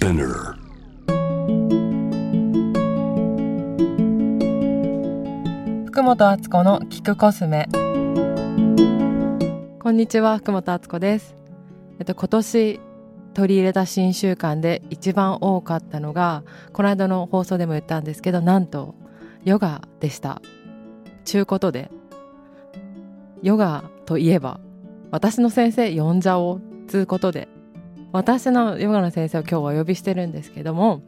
Spinner. 福本敦子の聞くコスメ。こんにちは、福本敦子です。今年取り入れた新習慣で一番多かったのが、この間の放送でも言ったんですけど、なんとヨガでした。ちゅうことで、ヨガといえば私の先生呼んじゃおうつうことで、私のヨガの先生を今日はお呼びしてるんですけども、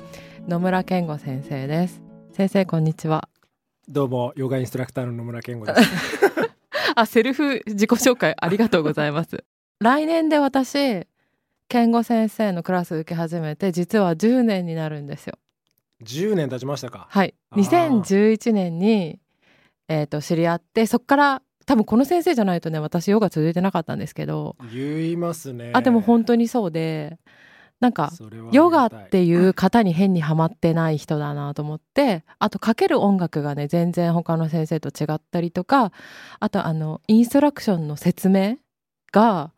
野村健吾先生です。先生、こんにちは。どうも、ヨガインストラクターの野村健吾ですあ、セルフ自己紹介ありがとうございます来年で私、健吾先生のクラス受け始めて実は10年になるんですよ。10年経ちましたか。はい、2011年に、知り合って、そこから多分この先生じゃないとね、私ヨガ続いてなかったんですけど。言いますね。あ、でも本当にそうで、なんかヨガっていう型に変にはまってない人だなと思って、あとかける音楽がね、全然他の先生と違ったりとか、あとインストラクションの説明が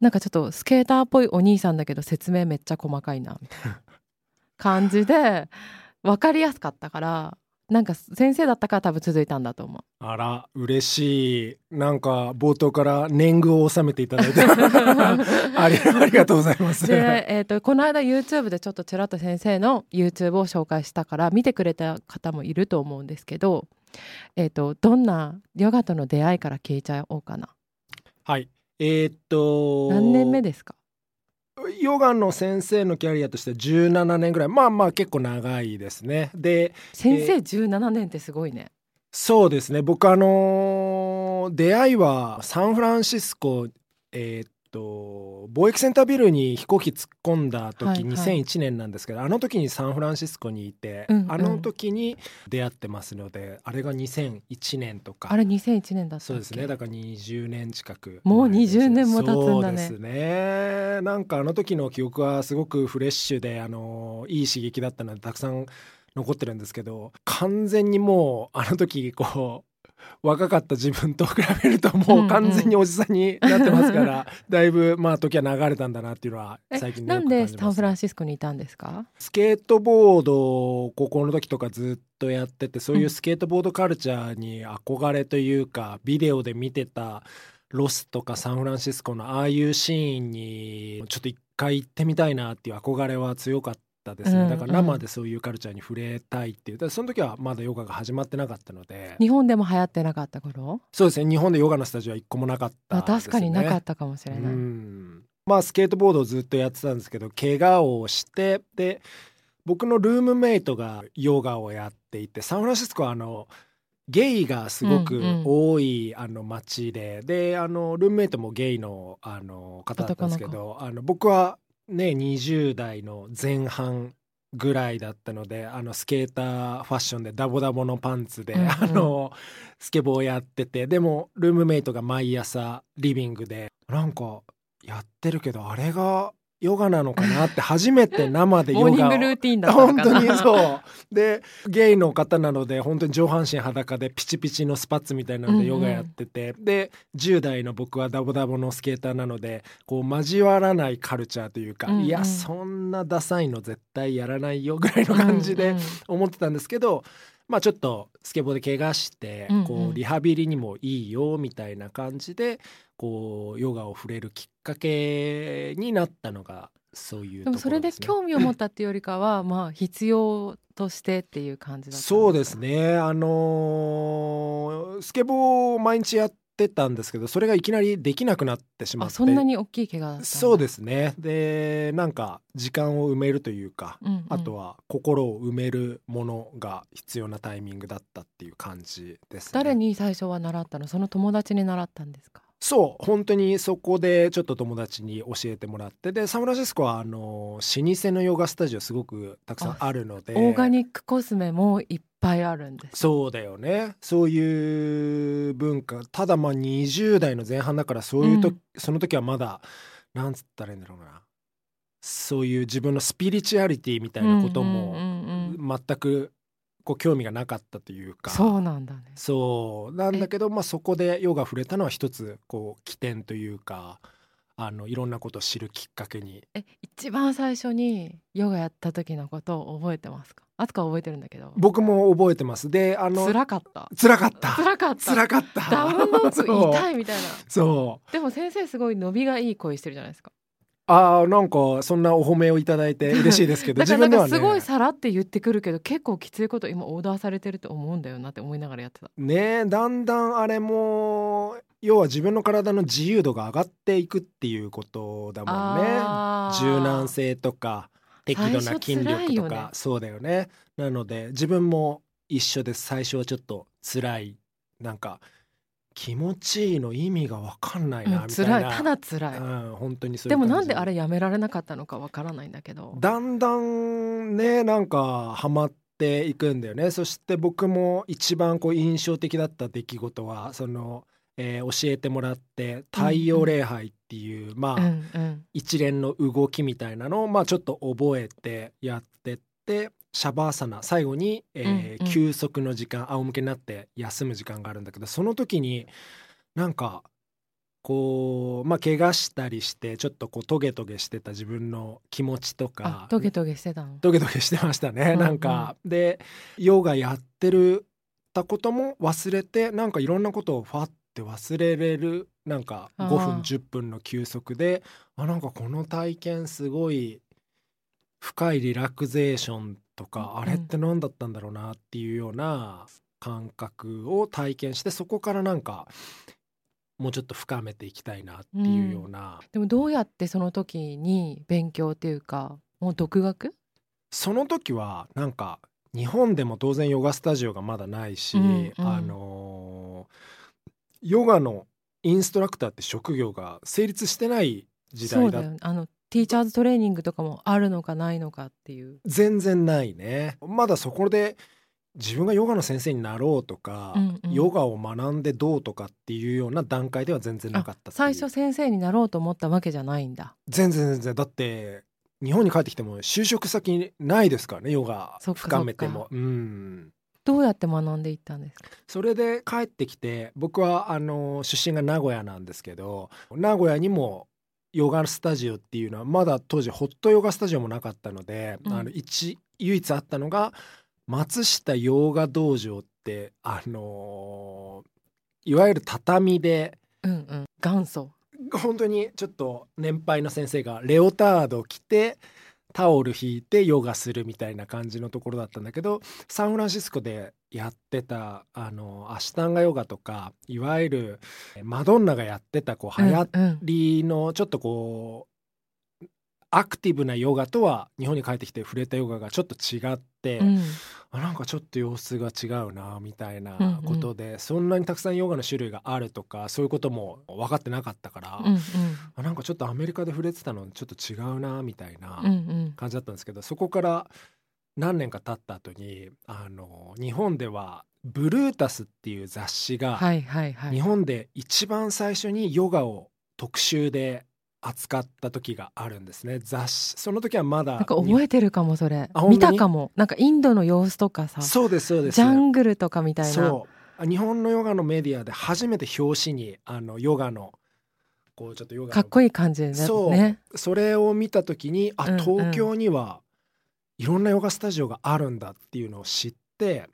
なんかちょっとスケーターっぽいお兄さんだけど説明めっちゃ細かいなみたいな感じで分かりやすかったから、なんか先生だったから多分続いたんだと思う。あら、嬉しい。なんか冒頭から年貢を納めていただいてありがとうございます。で、この間 YouTube でちょっとちらっと先生の YouTube を紹介したから、見てくれた方もいると思うんですけど、どんなヨガとの出会いから聞いちゃおうかな。はい、何年目ですか？ヨガの先生のキャリアとして17年ぐらい。まあまあ結構長いですね。で、先生17年ってすごいね。そうですね。僕出会いはサンフランシスコ、貿易センタービルに飛行機突っ込んだ時、はいはい、2001年なんですけど、あの時にサンフランシスコにいて、うんうん、あの時に出会ってますので、あれが2001年とか。あれ2001年だったっけ。そうですね。だから20年近く。もう20年も経つんだね。そうですね。なんかあの時の記憶はすごくフレッシュで、いい刺激だったのでたくさん残ってるんですけど、完全にもうあの時こう若かった自分と比べるともう完全におじさんになってますから、うんうん、だいぶまあ時は流れたんだなっていうのは最近よく感じます。なんでサンフランシスコにいたんですか？スケートボードを高校の時とかずっとやってて、そういうスケートボードカルチャーに憧れというか、うん、ビデオで見てたロスとかサンフランシスコのああいうシーンにちょっと一回行ってみたいなっていう憧れは強かったですね。だから生でそういうカルチャーに触れたいっていう、その時はまだヨガが始まってなかったので。日本でも流行ってなかった頃。そうですね。日本でヨガのスタジオは一個もなかったですね。確かになかったかもしれない。うん、まあスケートボードをずっとやってたんですけど、怪我をして、で僕のルームメイトがヨガをやっていて、サンフランシスコはゲイがすごく多い街で、うんうん、でルームメイトもゲイの、方だったんですけど、僕はね、20代の前半ぐらいだったので、スケーターファッションでダボダボのパンツで、うんうん、スケボーをやってて、でもルームメイトが毎朝リビングでなんかやってるけど、あれがヨガなのかなって、初めて生でヨガをモーニングルーティーンだったのかな。本当にそうで、ゲイの方なので本当に上半身裸でピチピチのスパッツみたいなのでヨガやってて、うんうん、で10代の僕はダボダボのスケーターなので、こう交わらないカルチャーというか、うんうん、いやそんなダサいの絶対やらないよぐらいの感じで思ってたんですけど、うんうん、まあちょっとスケボーで怪我して、うんうん、こうリハビリにもいいよみたいな感じで、こうヨガを触れるきっかけになったのがそういうところですね。でもそれで興味を持ったっていうよりかはまあ必要としてっていう感じだったんですか？そうですね。スケボーを毎日やってたんですけど、それがいきなりできなくなってしまって。あ、そんなに大きい怪我だったんだ。そうですね。でなんか時間を埋めるというか、うんうん、あとは心を埋めるものが必要なタイミングだったっていう感じですね。誰に最初は習ったの？その友達に習ったんですか？そう、本当にそこでちょっと友達に教えてもらって、でサンフランシスコは老舗のヨガスタジオすごくたくさんあるので、オーガニックコスメもいっぱいあるんです。そうだよね。そういう文化。ただまあ20代の前半だから、そういうと、うん、その時はまだなんつったらいいんだろうな、そういう自分のスピリチュアリティみたいなことも全く興味がなかったというか。そうなんだね。そうなんだけど、まあ、そこでヨガ触れたのは一つこう起点というか、いろんなことを知るきっかけに。一番最初にヨガやった時のことを覚えてますか？あつか覚えてるんだけど、僕も覚えてます。で、辛かったダウンドッグ痛いみたいな。そうでも先生すごい伸びがいい声してるじゃないですか。なんかそんなお褒めをいただいて嬉しいですけどだからなんかすごいさらって言ってくるけど、結構きついこと今オーダーされてると思うんだよなって思いながらやってたね。だんだんあれも要は自分の体の自由度が上がっていくっていうことだもんね。柔軟性とか適度な筋力とか、ね、そうだよね。なので自分も一緒です。最初はちょっと辛い、なんか気持ちいいの意味が分かんないなみたいな、ただ辛い、本当にそういう感じ。でもなんであれやめられなかったのか分からないんだけど、だんだんね、なんかハマっていくんだよね。そして僕も一番こう印象的だった出来事は、その、教えてもらって太陽礼拝っていう、一連の動きみたいなのを、ちょっと覚えてやってって、シャバーサナ、最後に、休息の時間、仰向けになって休む時間があるんだけど、その時になんかこう、怪我したりしてちょっとこうトゲトゲしてた自分の気持ちとか。トゲトゲしてたの？トゲトゲしてましたね、なんかでヨガやってるたことも忘れて、なんかいろんなことをファッて忘れれる、なんか5分10分の休息で、なんかこの体験すごい深いリラクゼーションとか、あれって何だったんだろうなっていうような感覚を体験して、そこからなんかもうちょっと深めていきたいなっていうような、でもどうやってその時に勉強っていうか、もう独学？その時はなんか日本でも当然ヨガスタジオがまだないし、ヨガのインストラクターって職業が成立してない時代だった。そうだよね。ティーチャーズトレーニングとかもあるのかないのかっていう、全然ないね。まだそこで自分がヨガの先生になろうとか、ヨガを学んでどうとかっていうような段階では全然なかったっていう。最初先生になろうと思ったわけじゃないんだ。全然だって日本に帰ってきても就職先ないですからね、ヨガ深めても。どうやって学んでいったんですか？それで帰ってきて、僕は出身が名古屋なんですけど、名古屋にもヨガスタジオっていうのはまだ当時ホットヨガスタジオもなかったので、唯一あったのが松下ヨガ道場って、いわゆる畳で、元祖本当にちょっと年配の先生がレオタード着てタオル引いてヨガするみたいな感じのところだったんだけど、サンフランシスコでやってたアシュタンガヨガとか、いわゆるマドンナがやってたこう流行りのちょっとこう、アクティブなヨガとは日本に帰ってきて触れたヨガがちょっと違って、なんかちょっと様子が違うなみたいなことで、そんなにたくさんヨガの種類があるとかそういうことも分かってなかったから、なんかちょっとアメリカで触れてたのちょっと違うなみたいな感じだったんですけど、そこから何年か経った後に日本ではブルータスっていう雑誌が、日本で一番最初にヨガを特集で扱った時があるんですね。雑誌、その時はまだなんか覚えてるかも、それ見たかも。なんかインドの様子とかさ、そうですジャングルとかみたいな。そう、日本のヨガのメディアで初めて表紙にヨガのこうちょっとヨガのかっこいい感じでね。それを見た時に、東京にはいろんなヨガスタジオがあるんだっていうのを知って、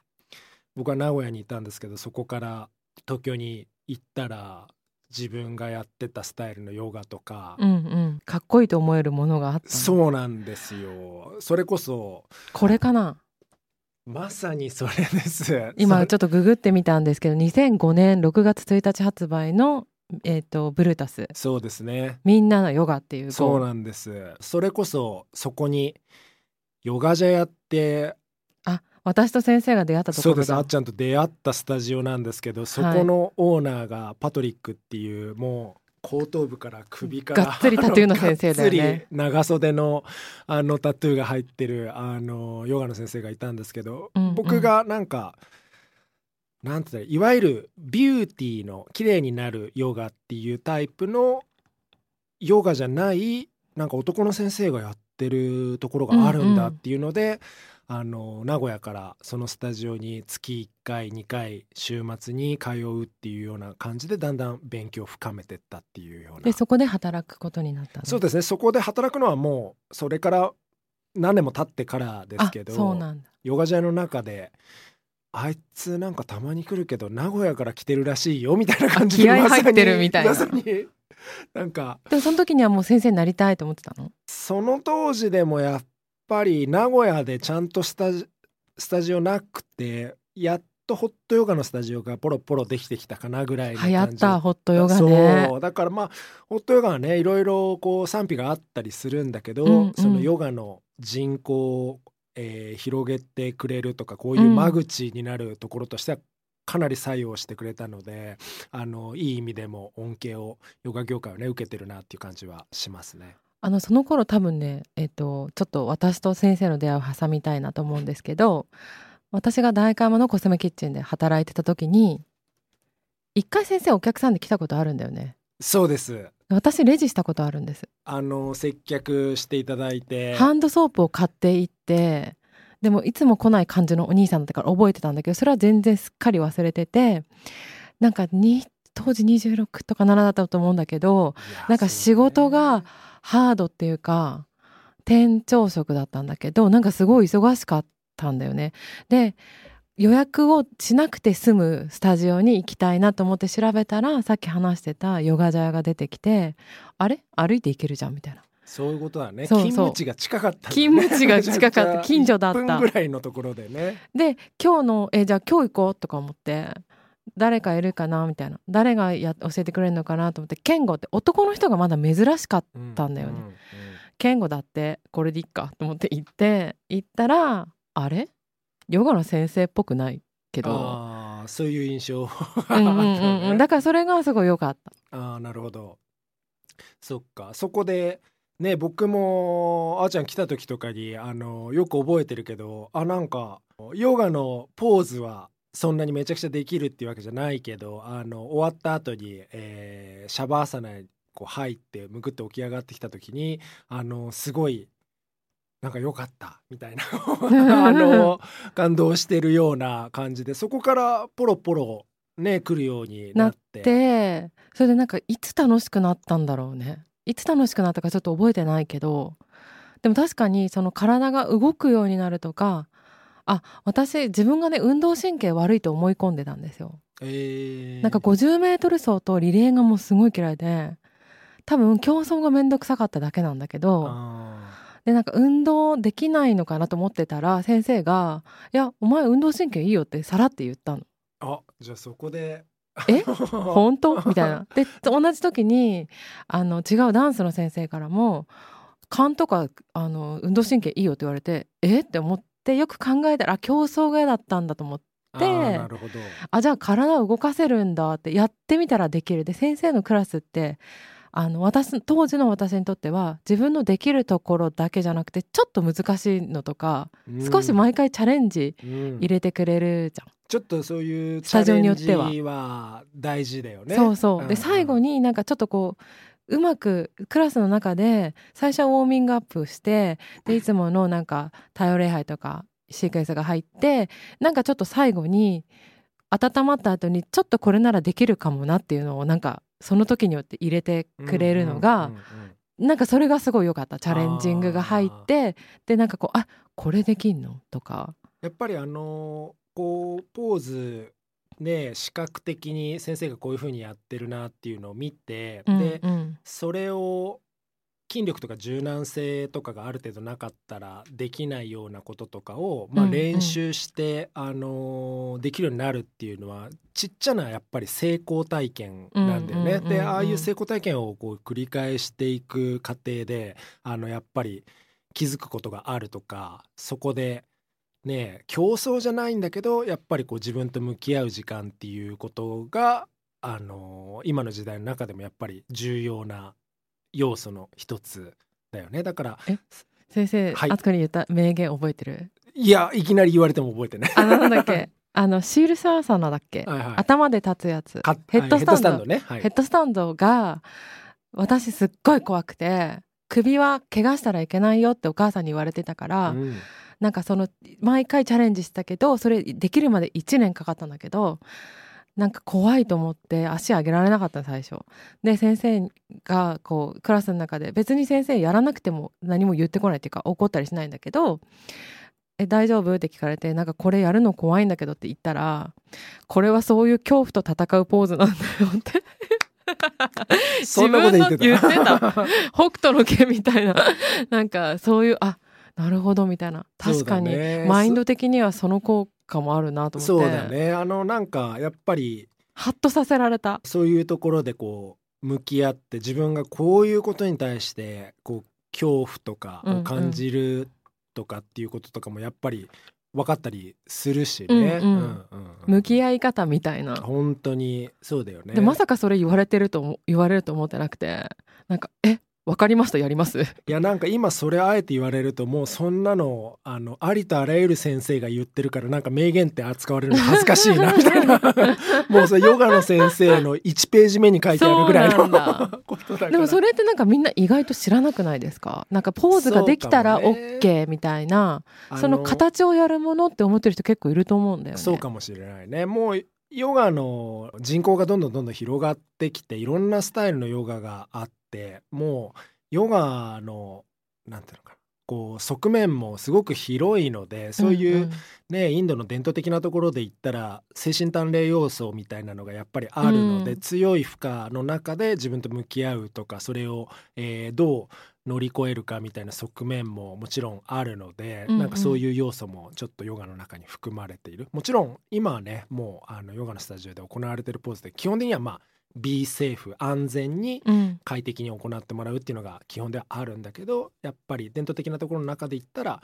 僕は名古屋にいたんですけど、そこから東京に行ったら自分がやってたスタイルのヨガとか、かっこいいと思えるものがあった。そうなんですよ。それこそこれかな、まさにそれです。今ちょっとググってみたんですけど、2005年6月1日発売のブルータス。そうですね、みんなのヨガっていう。そうなんです。それこそそこにヨガジャヤって、私と先生が出会ったところ。そうです、あっちゃんと出会ったスタジオなんですけど、そこのオーナーがパトリックっていう、もう後頭部から首からがっつりタトゥーの先生だよね。がっつり長袖のタトゥーが入ってるヨガの先生がいたんですけど、僕がなんかなんていうの、いわゆるビューティーの綺麗になるヨガっていうタイプのヨガじゃない、なんか男の先生がやってってるところがあるんだっていうので、うんうん、名古屋からそのスタジオに月1回2回週末に通うっていうような感じでだんだん勉強を深めてったっていうような。でそこで働くことになったんです。そうですね、そこで働くのはもうそれから何年も経ってからですけど。そうなんだ。ヨガジャイの中であいつなんかたまに来るけど名古屋から来てるらしいよみたいな感じで気合入ってるみたいな、まさになんか。でもその時にはもう先生になりたいと思ってたの？その当時でもやっぱり名古屋でちゃんとスタジオなくて、やっとホットヨガのスタジオがポロポロできてきたかなぐらいの感じ。流行ったホットヨガね。そうだからまあホットヨガはね、いろいろこう賛否があったりするんだけど、うんうん、そのヨガの人口広げてくれるとかこういう間口になるところとしてはかなり作用してくれたので、うん、いい意味でも恩恵をヨガ業界をね受けてるなっていう感じはしますね。その頃多分ね、ちょっと私と先生の出会いを挟みたいなと思うんですけど、私が代官山のコスメキッチンで働いてた時に一回先生お客さんで来たことあるんだよね。そうです、私レジしたことあるんです。接客していただいてハンドソープを買っていって、でもいつも来ない感じのお兄さんだったから覚えてたんだけど、それは全然すっかり忘れてて、なんかに当時26とか7だったと思うんだけど、なんか仕事がハードっていうか店長職だったんだけど、なんかすごい忙しかったんだよね。で予約をしなくて済むスタジオに行きたいなと思って調べたら、さっき話してたヨガジャイが出てきて、あれ歩いて行けるじゃんみたいな。そういうことだね。そうそう、勤務地が近かった、ね、勤務地が近かった近所だった1分ぐらいのところでね。で今日のじゃあ今日行こうとか思って、誰かいるかなみたいな、誰が教えてくれるのかなと思って、ケンゴって男の人がまだ珍しかったんだよね、うんうんうん、ケンゴだってこれでいいかと思って行ったらあれヨガの先生っぽくないけど、あそういう印象うん、だからそれがすごい良かった。あなるほど、そっか。そこでね、僕もあーちゃん来た時とかによく覚えてるけど、なんかヨガのポーズはそんなにめちゃくちゃできるっていうわけじゃないけど、終わった後に、シャバーサナにこう入ってむくって起き上がってきた時にすごいなんか良かったみたいな感動してるような感じで、そこからポロポロね来るようになって、それでなんかいつ楽しくなったんだろうね。いつ楽しくなったかちょっと覚えてないけど、でも確かにその体が動くようになるとか、私自分がね運動神経悪いと思い込んでたんですよ、なんか50メートル走とリレーがもうすごい嫌いで、多分競争がめんどくさかっただけなんだけど、でなんか運動できないのかなと思ってたら、先生がいやお前運動神経いいよってさらって言ったの。じゃあそこで本当みたいな。で同じ時に違うダンスの先生からも勘とか運動神経いいよって言われて、って思って、よく考えたら競争が嫌だったんだと思って、なるほど、じゃあ体を動かせるんだって、やってみたらできる。で先生のクラスって当時の私にとっては自分のできるところだけじゃなくて、ちょっと難しいのとか、うん、少し毎回チャレンジ入れてくれるじゃん、うん、ちょっとそういうチャレンジは大事だよね。そうそう、うん、で最後になんかちょっとこううまくクラスの中で最初はウォーミングアップして、でいつものなんか太陽礼拝とかシークエンスが入って、なんかちょっと最後に温まった後にちょっとこれならできるかもなっていうのをなんかその時によって入れてくれるのが、なんかそれがすごい良かった。チャレンジングが入って、でなんかこうこれできんのとか、やっぱりこうポーズで視覚的に先生がこういう風にやってるなっていうのを見て、で、うんうん、それを筋力とか柔軟性とかがある程度なかったらできないようなこととかを、練習して、できるようになるっていうのはちっちゃなやっぱり成功体験なんだよね、でああいう成功体験をこう繰り返していく過程でやっぱり気づくことがあるとか、そこでね競争じゃないんだけどやっぱりこう自分と向き合う時間っていうことが、今の時代の中でもやっぱり重要な要素の一つだよね。だから先生、あつこに言った名言覚えてる？いや、いきなり言われても覚えてない。なんだっけシールサーサナだっけ、はいはい、頭で立つやつ、ヘッドスタンドね、ヘッドスタンドが私すっごい怖くて首は怪我したらいけないよってお母さんに言われてたから、うん、なんかその毎回チャレンジしたけどそれできるまで1年かかったんだけど、なんか怖いと思って足上げられなかった最初で、先生がこうクラスの中で別に先生やらなくても何も言ってこないっていうか怒ったりしないんだけど、大丈夫って聞かれて、なんかこれやるの怖いんだけどって言ったら、これはそういう恐怖と戦うポーズなんだよって自分の言ってた北斗の拳みたいななんかそういう、あ、なるほどみたいな、確かにマインド的にはその効果もあるなと思って、そうだね、なんかやっぱりハッとさせられた。そういうところでこう向き合って、自分がこういうことに対してこう恐怖とかを感じる、うんうん、とかっていうこととかもやっぱり分かったりするしね、うんうんうんうん、向き合い方みたいな。本当にそうだよね。でまさかそれ言われると思ってなくて、なんか分かりましたやります。いやなんか今それあえて言われると、もうそんなのありとあらゆる先生が言ってるから、なんか名言って扱われるの恥ずかしいなみたいなもうそれヨガの先生の1ページ目に書いてあるぐらいのことだから。でもそれってなんかみんな意外と知らなくないですか。なんかポーズができたら OK みたいな、 その形をやるものって思ってる人結構いると思うんだよね。そうかもしれないね。もうヨガの人口がどんどん広がってきて、いろんなスタイルのヨガがあって、もうヨガのなんていうのかな、こう側面もすごく広いので、そういう、ね、インドの伝統的なところで言ったら精神鍛錬要素みたいなのがやっぱりあるので、強い負荷の中で自分と向き合うとか、それを、どう乗り越えるかみたいな側面ももちろんあるので、なんかそういう要素もちょっとヨガの中に含まれている。もちろん今はね、もうヨガのスタジオで行われているポーズで、基本的にはBe safe、 安全に快適に行ってもらうっていうのが基本ではあるんだけど、やっぱり伝統的なところの中で言ったら、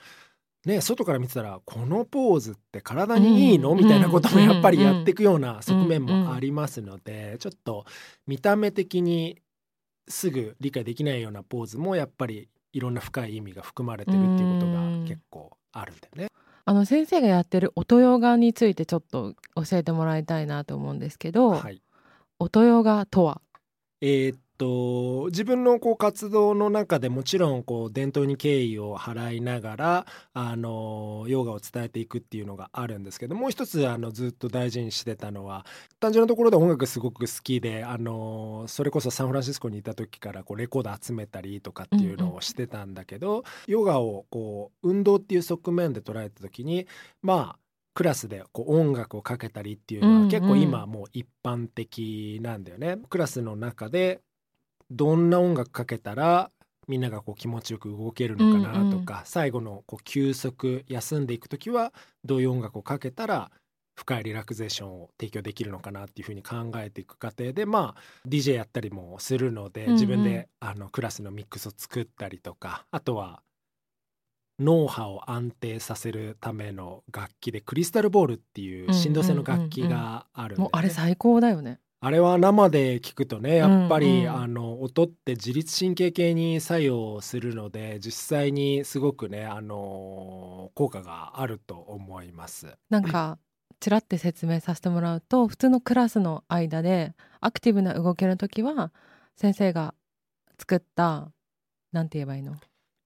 ね、外から見てたらこのポーズって体にいいの、みたいなこともやっぱりやっていくような側面もありますので、ちょっと見た目的にすぐ理解できないようなポーズもやっぱりいろんな深い意味が含まれてるっていうことが結構あるんだよね。先生がやってる音ヨガについてちょっと教えてもらいたいなと思うんですけど、はい、音ヨガとは？自分のこう活動の中でもちろんこう伝統に敬意を払いながらヨガを伝えていくっていうのがあるんですけど、もう一つずっと大事にしてたのは、単純なところで音楽すごく好きで、それこそサンフランシスコにいた時からこうレコード集めたりとかっていうのをしてたんだけど、ヨガをこう運動っていう側面で捉えた時に、まあクラスでこう音楽をかけたりっていうのは結構今もう一般的なんだよね、クラスの中でどんな音楽かけたらみんながこう気持ちよく動けるのかなとか、最後のこう休息休んでいくときはどういう音楽をかけたら深いリラクゼーションを提供できるのかなっていうふうに考えていく過程で、DJ やったりもするので、自分でクラスのミックスを作ったりとか、あとは脳波を安定させるための楽器でクリスタルボールっていう振動性の楽器があるんで、ね、もうあれ最高だよね。あれは生で聞くとね、やっぱり、音って自律神経系に作用するので、実際にすごくね、効果があると思います。なんかちらって説明させてもらうと、普通のクラスの間でアクティブな動きの時は先生が作った、なんて言えばいいの、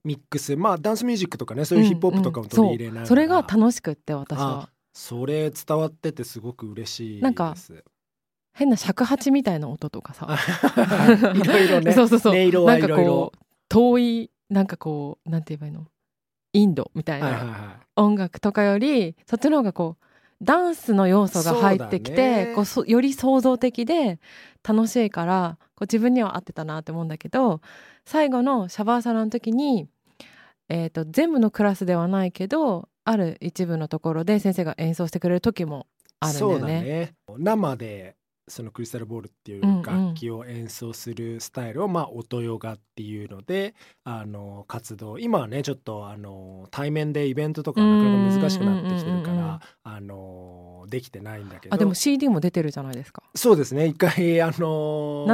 ミックス、ダンスミュージックとかね、そういうヒップホップとかも取り入れながら、それが楽しくって、私はそれ伝わっててすごく嬉しいです。なんか変な尺八みたいな音とかさいろいろね、そう音色はいろいろ、なんかこう遠い、なんかこうなんて言えばいいの、インドみたいな音楽とかより、そっちの方がこうダンスの要素が入ってきて、こうより創造的で楽しいから、こう自分には合ってたなって思うんだけど、最後のシャバーサラの時に全部のクラスではないけど、ある一部のところで先生が演奏してくれる時もあるんだよね。そうだね、生でそのクリスタルボールっていう楽器を演奏するスタイルを、音ヨガっていうので活動、今はねちょっと対面でイベントとかなかなか難しくなってきてるから、できてないんだけど、でも CD も出てるじゃないですか。そうですね、一回な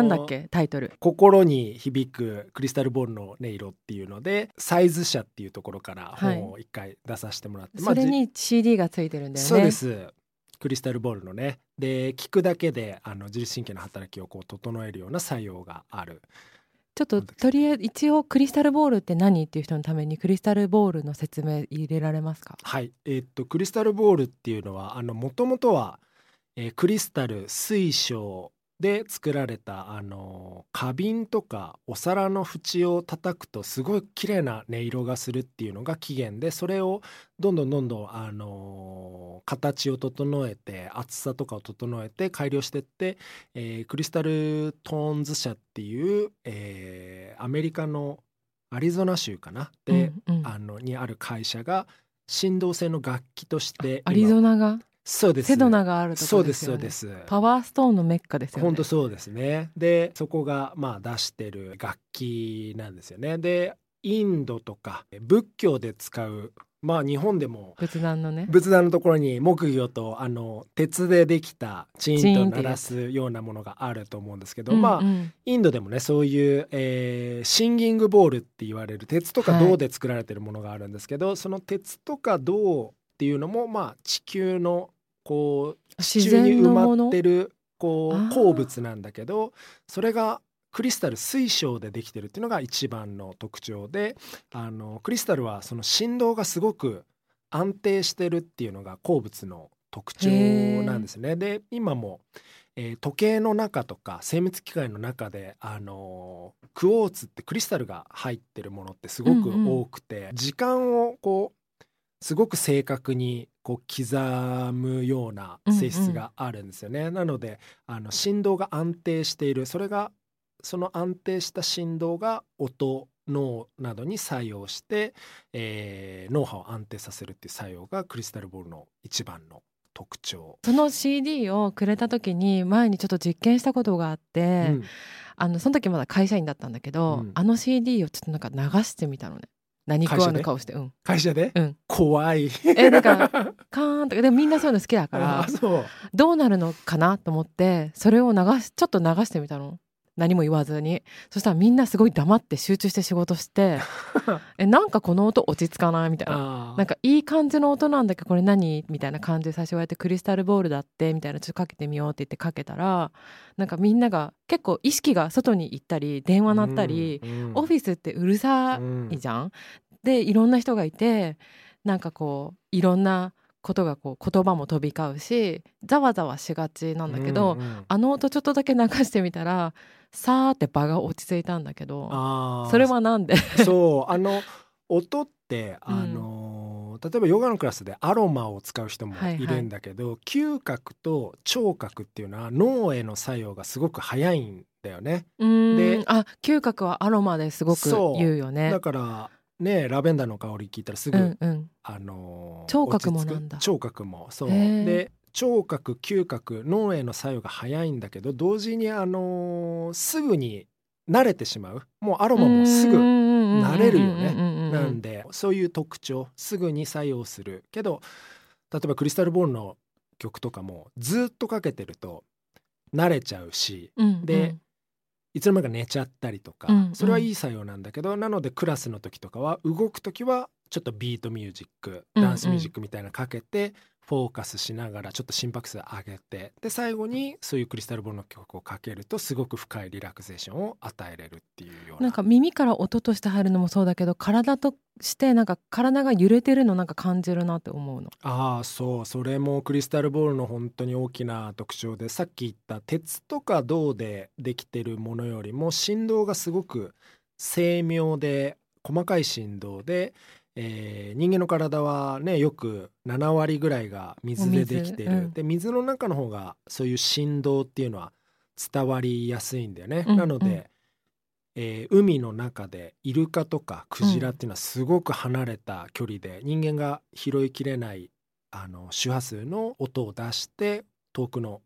んだっけタイトル、心に響くクリスタルボールの音色っていうので、サイズ社っていうところから本を一回出させてもらって、それに CD がついてるんだよね。そうです、クリスタルボールのね、で聞くだけで自律神経の働きをこう整えるような作用がある。ちょっととりあえず一応クリスタルボールって何っていう人のためにクリスタルボールの説明入れられますか？はい、クリスタルボールっていうのはもともとは、クリスタル水晶で作られた花瓶とかお皿の縁を叩くとすごい綺麗な音色がするっていうのが起源で、それをどんどん形を整えて厚さとかを整えて改良していって、クリスタルトーンズ社っていう、アメリカのアリゾナ州かなで、にある会社が振動性の楽器としてアリゾナがそうですね、セドナがあるところですよね。そうです、パワーストーンのメッカですよね。本当そうですね。でそこがまあ出してる楽器なんですよね。でインドとか仏教で使う、まあ日本でも仏壇のね、仏壇のところに木魚と鉄でできたチーンと鳴らすようなものがあると思うんですけど、インドでもねそういう、シンギングボールって言われる鉄とか銅で作られてるものがあるんですけど、その鉄とか銅っていうのもまあ地球のこう地中に埋まってるこう鉱物なんだけど、それがクリスタル水晶でできてるっていうのが一番の特徴で、クリスタルはその振動がすごく安定してるっていうのが鉱物の特徴なんですね。で今も、時計の中とか精密機械の中で、クォーツってクリスタルが入ってるものってすごく多くて、時間をこうすごく正確にこう刻むような性質があるんですよね。なので振動が安定している、それがその安定した振動が音脳などに作用して、脳波を安定させるっていう作用がクリスタルボールの一番の特徴。その CD をくれた時に前にちょっと実験したことがあって、その時まだ会社員だったんだけど、CD をちょっとなんか流してみたのね。何食わぬ顔して会社で、怖いだからカーンとかでみんなそういうの好きだから、そうどうなるのかなと思ってそれをちょっと流してみたの、何も言わずに。そしたらみんなすごい黙って集中して仕事してなんかこの音落ち着かないみたいな、なんかいい感じの音なんだけどこれ何みたいな感じで最初言われて、クリスタルボールだってみたいな、ちょっとかけてみようって言ってかけたら、なんかみんなが結構意識が外に行ったり電話鳴ったり、オフィスってうるさいじゃん、でいろんな人がいて、なんかこういろんなことがこう言葉も飛び交うしざわざわしがちなんだけど、音ちょっとだけ流してみたらさーって場が落ち着いたんだけど、それはなんでそう音って例えばヨガのクラスでアロマを使う人もいるんだけど、嗅覚と聴覚っていうのは脳への作用がすごく早いんだよね。で嗅覚はアロマですごく言うよね。だからね、ラベンダーの香り聞いたらすぐ、聴覚もなんだ。聴覚もそうで、聴覚嗅覚脳への作用が早いんだけど、同時にすぐに慣れてしまう、もうアロマもすぐ慣れるよね。なんでそういう特徴、すぐに作用するけど、例えばクリスタルボールの曲とかもずっとかけてると慣れちゃうし、でいつの間にか寝ちゃったりとか、それはいい作用なんだけど、なのでクラスの時とかは動く時はちょっとビートミュージック、ダンスミュージックみたいなかけてフォーカスしながらちょっと心拍数上げて、で最後にそういうクリスタルボールの曲をかけるとすごく深いリラクゼーションを与えれるっていうような。なんか耳から音として入るのもそうだけど、体としてなんか体が揺れてるのなんか感じるなって思うの。そう、それもクリスタルボールの本当に大きな特徴で、さっき言った鉄とか銅でできてるものよりも振動がすごく精妙で細かい振動で、人間の体はねよく7割ぐらいが水でできてる、で水の中の方がそういう振動っていうのは伝わりやすいんだよね。なので、海の中でイルカとかクジラっていうのはすごく離れた距離で、人間が拾いきれない周波数の音を出して遠くの、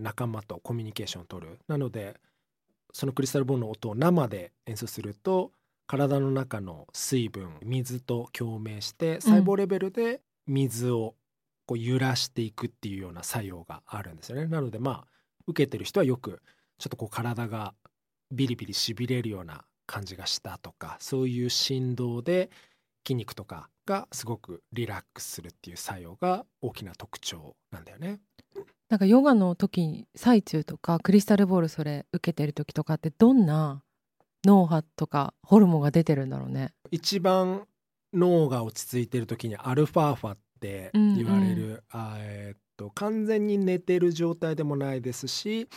仲間とコミュニケーションを取る。なのでそのクリスタルボールの音を生で演奏すると体の中の水分、水と共鳴して細胞レベルで水をこう揺らしていくっていうような作用があるんですよね。なので受けてる人はよくちょっとこう体がビリビリしびれるような感じがしたとか、そういう振動で筋肉とかがすごくリラックスするっていう作用が大きな特徴なんだよね。なんかヨガの時最中とかクリスタルボールそれ受けてる時とかってどんな脳波とかホルモンが出てるんだろうね。一番脳が落ち着いてる時にアルファ波って言われる、うんうん、完全に寝てる状態でもないですし、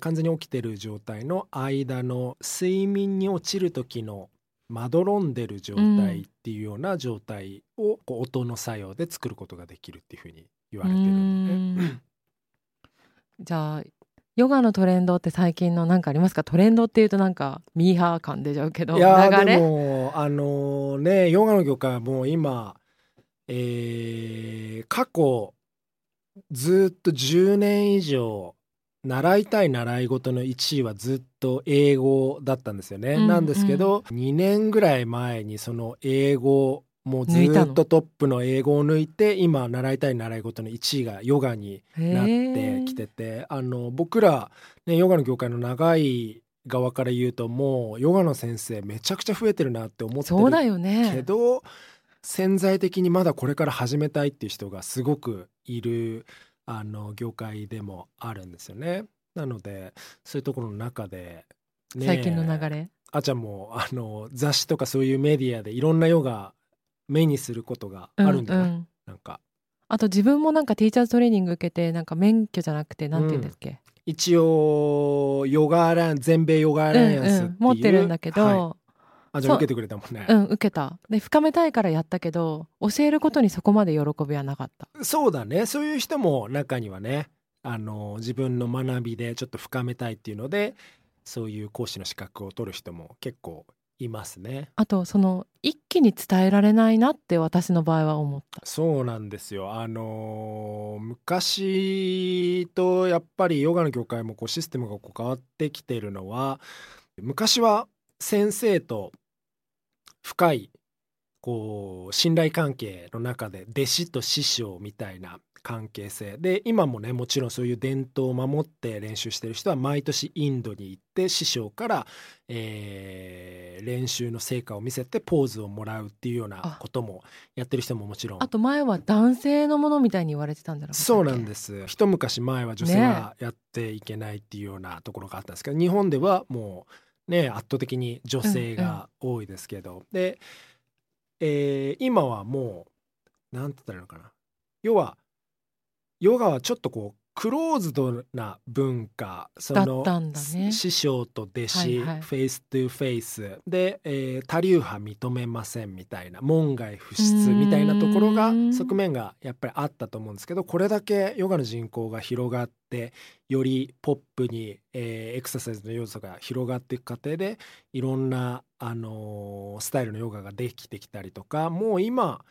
完全に起きてる状態の間の睡眠に落ちる時のまどろんでる状態っていうような状態をこう音の作用で作ることができるっていうふうに言われてるんで、ね、じゃあヨガのトレンドって最近の何かありますか？トレンドっていうとなんかミーハー感出ちゃうけど、いや流れでもね、ヨガの業界はもう今、過去ずっと10年以上習いたい習い事の1位はずっと英語だったんですよね、うんうん、なんですけど2年ぐらい前にその英語もうずっとトップの英語を抜いて今習いたい習い事の1位がヨガになってきてて、僕ら、ね、ヨガの業界の長い側から言うともうヨガの先生めちゃくちゃ増えてるなって思ってるけど、そうだよね、潜在的にまだこれから始めたいっていう人がすごくいる業界でもあるんですよね。なのでそういうところの中で、ね、最近の流れあちゃんも雑誌とかそういうメディアでいろんなヨガ目にすることがあるんだな、うんうん、なんかあと自分もなんかティーチャーズトレーニング受けてなんか免許じゃなくてなんて言うんだっけ、うん、一応ヨガラン全米ヨガアライアンスっていう、うんうん、持ってるんだけど、はい、あじゃあ受けてくれたもんね。うん受けた。で深めたいからやったけど教えることにそこまで喜びはなかった。そうだね、そういう人も中にはね、自分の学びでちょっと深めたいっていうのでそういう講師の資格を取る人も結構いますね。あとその一気に伝えられないなって私の場合は思った。そうなんですよ、昔とやっぱりヨガの業界もこうシステムがこう変わってきてるのは、昔は先生と深いこう信頼関係の中で弟子と師匠みたいな関係性で、今もねもちろんそういう伝統を守って練習してる人は毎年インドに行って師匠から、練習の成果を見せてポーズをもらうっていうようなこともやってる人ももちろん あと前は男性のものみたいに言われてたんじゃないですか。そうなんです、一昔前は女性がやっていけないっていうようなところがあったんですけど、日本ではもうね圧倒的に女性が多いですけど、うんうん、で今はもうなんて言ったらいいのかな、要はヨガはちょっとこうクローズドな文化、その師匠と弟子、はいはい、フェイストゥフェイスで、他流派認めませんみたいな門外不出みたいなところが側面がやっぱりあったと思うんですけど、これだけヨガの人口が広がってよりポップに、エクササイズの要素が広がっていく過程でいろんな、スタイルのヨガができてきたりとか、もう今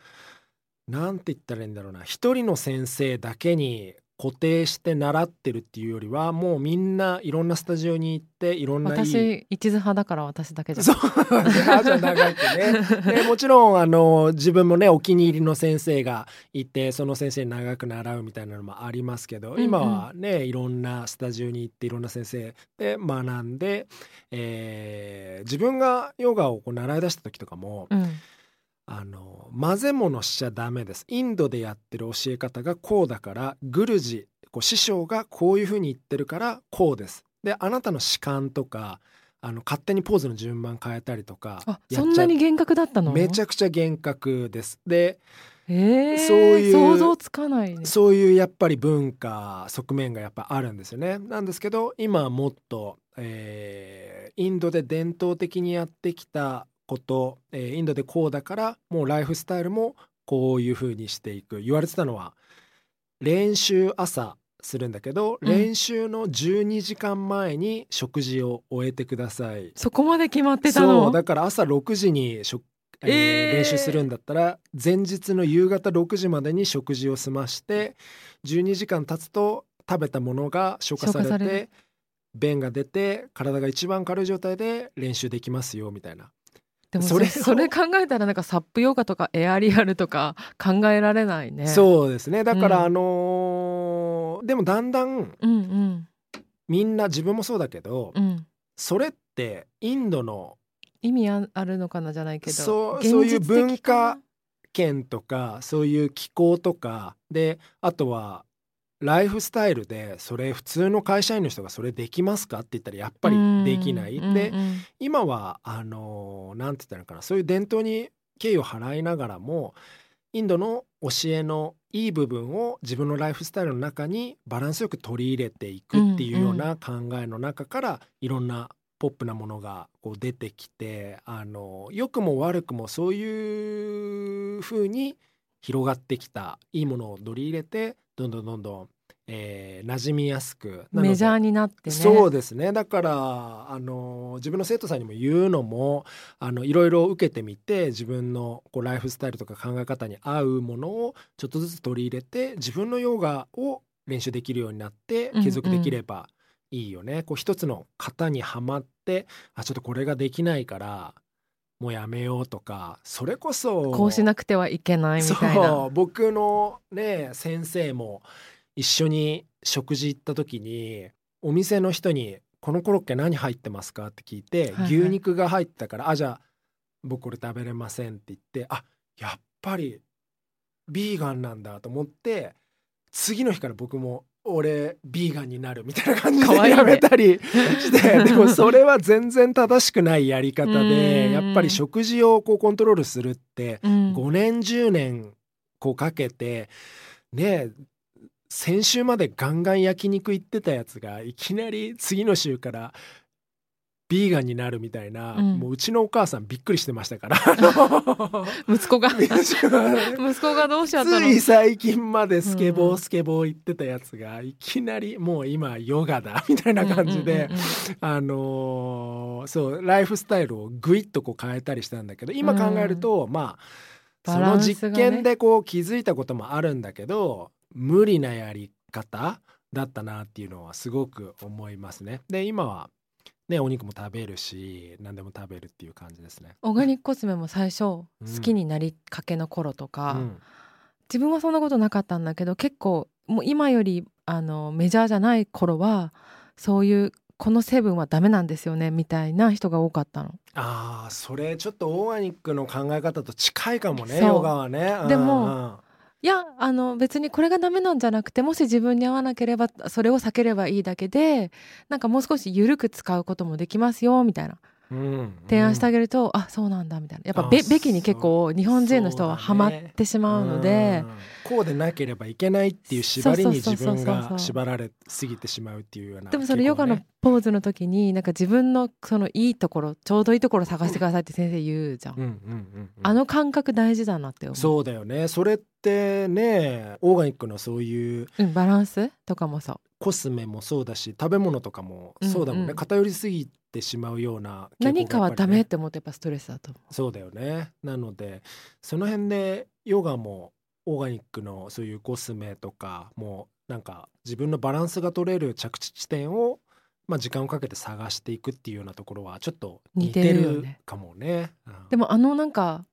なんて言ったらいいんだろうな、一人の先生だけに固定して習ってるっていうよりはもうみんないろんなスタジオに行っていろんないい私一途派だから私だけじゃないじゃ長いってねでもちろん自分もねお気に入りの先生がいてその先生に長く習うみたいなのもありますけど、うんうん、今はねいろんなスタジオに行っていろんな先生で学んで、自分がヨガをこう習い出した時とかも、うん、混ぜ物しちゃダメです、インドでやってる教え方がこうだからグルジこう師匠がこういうふうに言ってるからこうです、であなたの主観とか勝手にポーズの順番変えたりとかそんなに厳格だったの？めちゃくちゃ厳格です。で、そういう想像つかない、ね、そういうやっぱり文化側面がやっぱあるんですよね。なんですけど今はもっと、インドで伝統的にやってきたこと、インドでこうだからもうライフスタイルもこういう風にしていく。言われてたのは練習朝するんだけど、うん、練習の12時間前に食事を終えてください。そこまで決まってたの？そうだから朝6時に練習するんだったら前日の夕方6時までに食事を済まして12時間経つと食べたものが消化されて便が出て体が一番軽い状態で練習できますよみたいな。でもそれ考えたらなんかサップヨガとかエアリアルとか考えられないね。そうですね、だから、うん、でもだんだん、うんうん、みんな自分もそうだけど、うん、それってインドの意味あるのかなじゃないけどそういう文化圏とかそういう気候とかで、あとはライフスタイルでそれ普通の会社員の人がそれできますかって言ったらやっぱりできない、うん、で、うん、今はなんて言ったのかな、そういう伝統に敬意を払いながらもインドの教えのいい部分を自分のライフスタイルの中にバランスよく取り入れていくっていうような考えの中から、うんうん、いろんなポップなものがこう出てきて、良くも悪くもそういう風に広がってきたいいものを取り入れてどんどん馴染みやすくなのでメジャーになってね。そうですね。だから自分の生徒さんにも言うのもいろいろ受けてみて自分のこうライフスタイルとか考え方に合うものをちょっとずつ取り入れて自分のヨガを練習できるようになって継続できればいいよね、うんうん、こう一つの型にはまってちょっとこれができないからもうやめようとか、それこそこうしなくてはいけないみたいな。そう、僕のね先生も一緒に食事行った時にお店の人にこのコロッケ何入ってますかって聞いて、はいはい、牛肉が入ったからじゃあ僕これ食べれませんって言って、やっぱりビーガンなんだと思って、次の日から僕も俺ビーガンになるみたいな感じでやめたりして、でもそれは全然正しくないやり方でやっぱり食事をこうコントロールするって5年10年こうかけてね、先週までガンガン焼肉行ってたやつがいきなり次の週からビーガンになるみたいな、うん、もううちのお母さんびっくりしてましたから息子がどうしちゃったの。つい最近までスケボー行ってたやつがいきなりもう今ヨガだみたいな感じで、そうライフスタイルをぐいっとこう変えたりしたんだけど、今考えると、まあその実験でこう気づいたこともあるんだけど、無理なやり方だったなっていうのはすごく思いますね。で今はね、お肉も食べるし何でも食べるっていう感じですね。オーガニックコスメも最初好きになりかけの頃とか、うん、自分はそんなことなかったんだけど、結構もう今よりメジャーじゃない頃はそういうこの成分はダメなんですよねみたいな人が多かったの。それちょっとオーガニックの考え方と近いかもね、ヨガはね。でもいや別にこれがダメなんじゃなくて、もし自分に合わなければそれを避ければいいだけで、なんかもう少し緩く使うこともできますよみたいな、うん、提案してあげると、そうなんだみたいな。やっぱべきに結構日本人の人はハマってしまうので、こうでなければいけないっていう縛りに自分が縛られすぎてしまうっていうような。でもそれヨガのポーズの時になんか自分のそのいいところ、ちょうどいいところ探してくださいって先生言うじゃん、うんうんうんうん、感覚大事だなって思う。そうだよね。それでね、オーガニックのそういう、バランスとかもそう、コスメもそうだし食べ物とかもそうだもんね、うんうん、偏りすぎてしまうような、ね、何かはダメって思うとやっぱストレスだと思う。そうだよね。なのでその辺でヨガもオーガニックのそういうコスメとかもなんか自分のバランスが取れる着地地点を、時間をかけて探していくっていうようなところはちょっと似てるかも ね、うん、でもなんか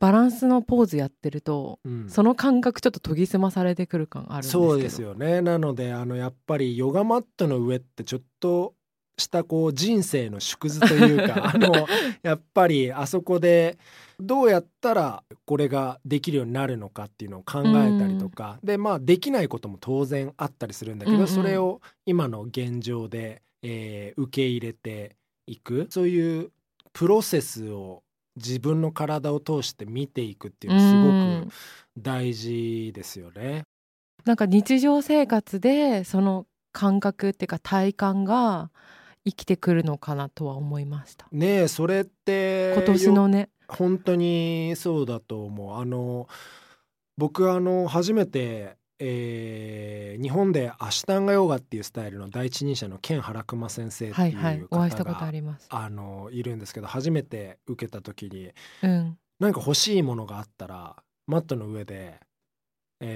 バランスのポーズやってると、その感覚ちょっと研ぎ澄まされてくる感あるんですけど。そうですよね。なのでやっぱりヨガマットの上ってちょっとしたこう人生の縮図というかやっぱりあそこでどうやったらこれができるようになるのかっていうのを考えたりとか、でできないことも当然あったりするんだけど、それを今の現状で、受け入れていく、そういうプロセスを自分の体を通して見ていくっていうのすごく大事ですよね。なんか日常生活でその感覚っていうか体感が生きてくるのかなとは思いましたね。それって今年のね本当にそうだと思う。僕初めて日本でアシュタンガヨガっていうスタイルの第一人者のケン・ハラクマ先生っていう方がいるんですけど、初めて受けた時に、なんか欲しいものがあったらマットの上で、こ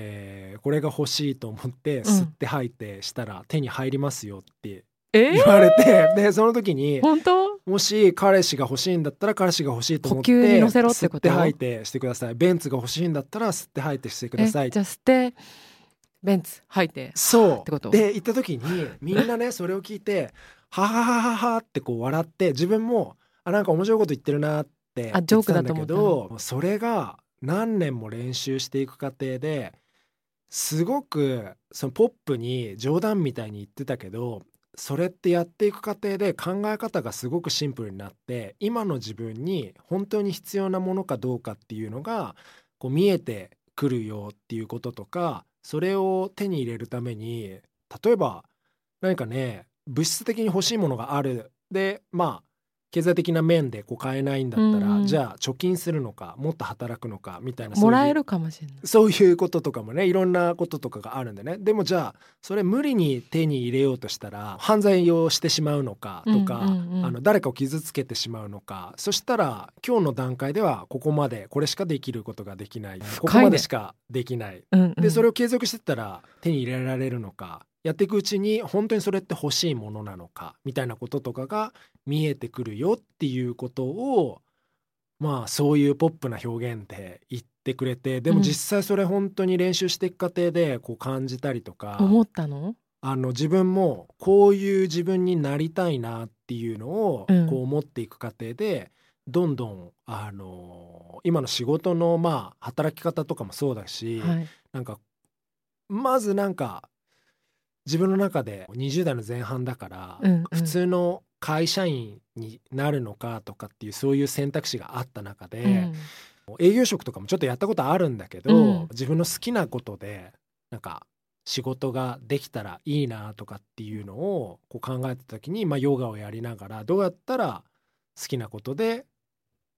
れが欲しいと思って吸って吐いてしたら手に入りますよって言われて、でその時に本当もし彼氏が欲しいんだったら彼氏が欲しいと思って吸って吐いてしてください、ベンツが欲しいんだったら吸って吐いてしてください、じゃあ吸ってベンツ吐いてってことで言った時にみんなねそれを聞いてはははははってこう笑って、自分もなんか面白いこと言ってるなって言ってたんだけど、それが何年も練習していく過程ですごくそのポップに冗談みたいに言ってたけど、それってやっていく過程で考え方がすごくシンプルになって、今の自分に本当に必要なものかどうかっていうのがこう見えてくるよっていうこととか、それを手に入れるために例えば何かね、物質的に欲しいものがあるで、まあ経済的な面でこう買えないんだったら、うんうん、じゃあ貯金するのかもっと働くのかみたいな、もらえるかもしれない、そういうこととかもね、いろんなこととかがあるんでね。でもじゃあそれ無理に手に入れようとしたら犯罪をしてしまうのかとか、うんうんうん、誰かを傷つけてしまうのか、そしたら今日の段階ではここまで、これしかできることができない、ここまでしかできない、うんうん、でそれを継続してったら手に入れられるのか、やっていくうちに本当にそれって欲しいものなのかみたいなこととかが見えてくるよっていうことを、まあそういうポップな表現で言ってくれて、でも実際それ本当に練習していく過程でこう感じたりとか、思ったの？自分もこういう自分になりたいなっていうのをこう思っていく過程で、どんどん今の仕事のまあ働き方とかもそうだし、はい、なんかまずなんか自分の中で20代の前半だから、うんうん、普通の会社員になるのかとかっていう、そういう選択肢があった中で、うん、営業職とかもちょっとやったことあるんだけど、うん、自分の好きなことでなんか仕事ができたらいいなとかっていうのをこう考えた時に、まあ、ヨガをやりながらどうやったら好きなことで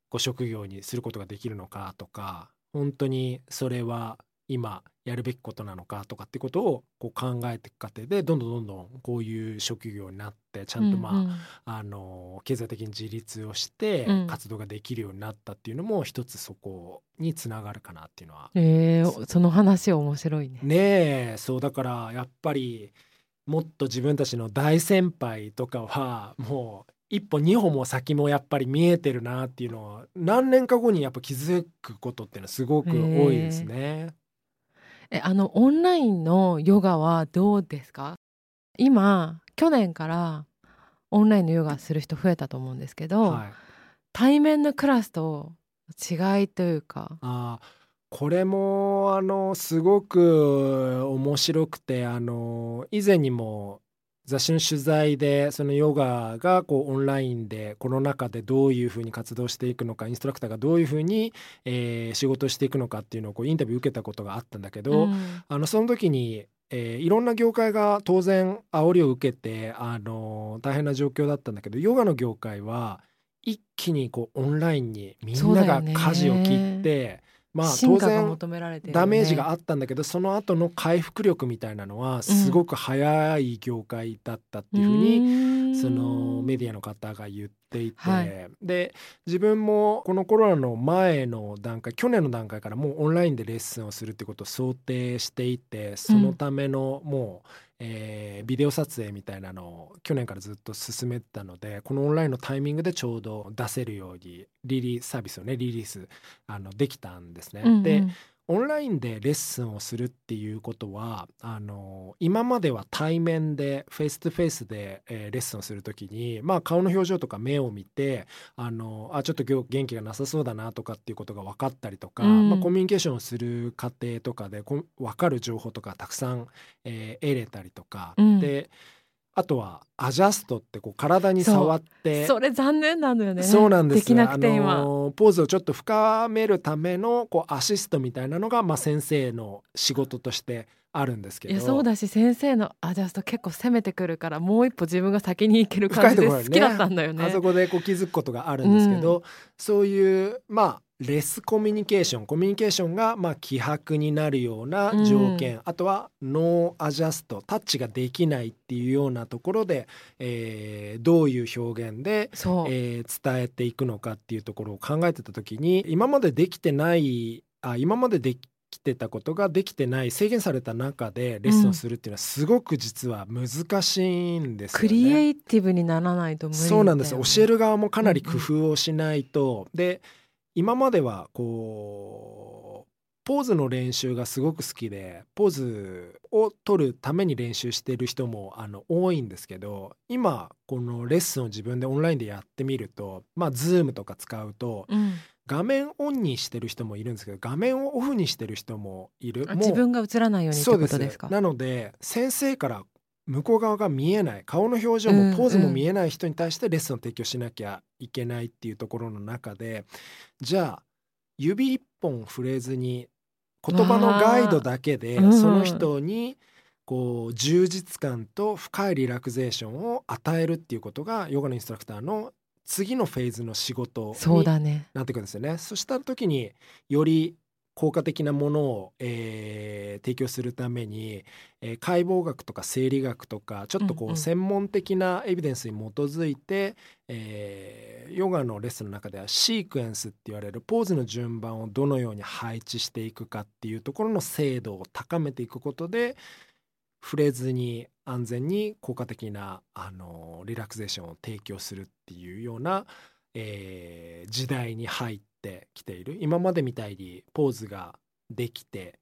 ご職業にすることができるのかとか、本当にそれは今やるべきことなのかとかってことをこう考えていく過程で、どんどんどんどんこういう職業になって、ちゃんとまあ、うんうん、経済的に自立をして活動ができるようになったっていうのも一つそこにつながるかなっていうのは、その話面白いね。ねえ、そうだからやっぱりもっと自分たちの大先輩とかはもう一歩二歩も先もやっぱり見えてるなっていうのは、何年か後にやっぱ気づくことっていうのはすごく多いですね。オンラインのヨガはどうですか？今去年からオンラインのヨガする人増えたと思うんですけど、はい、対面のクラスと違いというか、これもすごく面白くて、以前にも雑誌の取材でそのヨガがこうオンラインでコロナ禍でどういうふうに活動していくのか、インストラクターがどういうふうに仕事していくのかっていうのをこうインタビュー受けたことがあったんだけど、うん、その時にいろんな業界が当然煽りを受けて大変な状況だったんだけど、ヨガの業界は一気にこうオンラインにみんなが舵を切って、まあ、当然ダメージがあったんだけど、その後の回復力みたいなのはすごく早い業界だったっていうふうにそのメディアの方が言っていて、で自分もこのコロナの前の段階、去年の段階からもうオンラインでレッスンをするってことを想定していて、そのためのもうビデオ撮影みたいなのを去年からずっと進めてたので、このオンラインのタイミングでちょうど出せるようにサービスをね、リリースできたんですね、うんうん、でオンラインでレッスンをするっていうことは今までは対面でフェイスとフェイスで、レッスンをするときに、まあ、顔の表情とか目を見てちょっと元気がなさそうだなとかっていうことが分かったりとか、うんまあ、コミュニケーションをする過程とかで分かる情報とかたくさん、得れたりとか、うん、であとはアジャストってこう体に触って、それ残念なのよね。そうなんです。できなくて今ポーズをちょっと深めるためのこうアシストみたいなのが、まあ、先生の仕事としてあるんですけど、いやそうだし先生のアジャスト結構攻めてくるから、もう一歩自分が先に行ける感じで好きだったんだよね。あそこでこう気づくことがあるんですけど、うん、そういうまあレスコミュニケーション、コミュニケーションがまあ希薄になるような条件、うん、あとはノーアジャスト、タッチができないっていうようなところで、どういう表現で、伝えていくのかっていうところを考えてた時に、今までできてたことができてない、制限された中でレッスンをするっていうのはすごく実は難しいんですよね。クリエイティブにならないと無理だよね。そうなんです。教える側もかなり工夫をしないと、うん、で今まではこうポーズの練習がすごく好きで、ポーズを取るために練習している人も多いんですけど、今このレッスンを自分でオンラインでやってみると、まあ Zoom とか使うと、うん、画面オンにしてる人もいるんですけど、画面をオフにしてる人もいる。もう自分が映らないようにってことですか。なので先生から向こう側が見えない、顔の表情もポーズも見えない人に対してレッスンを提供しなきゃいけないっていうところの中で、じゃあ指一本触れずに言葉のガイドだけでその人にこう充実感と深いリラクゼーションを与えるっていうことがヨガのインストラクターの次のフェーズの仕事になってくるんですよね。 そうした時により効果的なものを、提供するために、解剖学とか生理学とかちょっとこう専門的なエビデンスに基づいて、ヨガのレッスンの中ではシークエンスって言われるポーズの順番をどのように配置していくかっていうところの精度を高めていくことで、触れずに安全に効果的なリラクゼーションを提供するっていうような、時代に入ってきている。今までみたいにポーズができて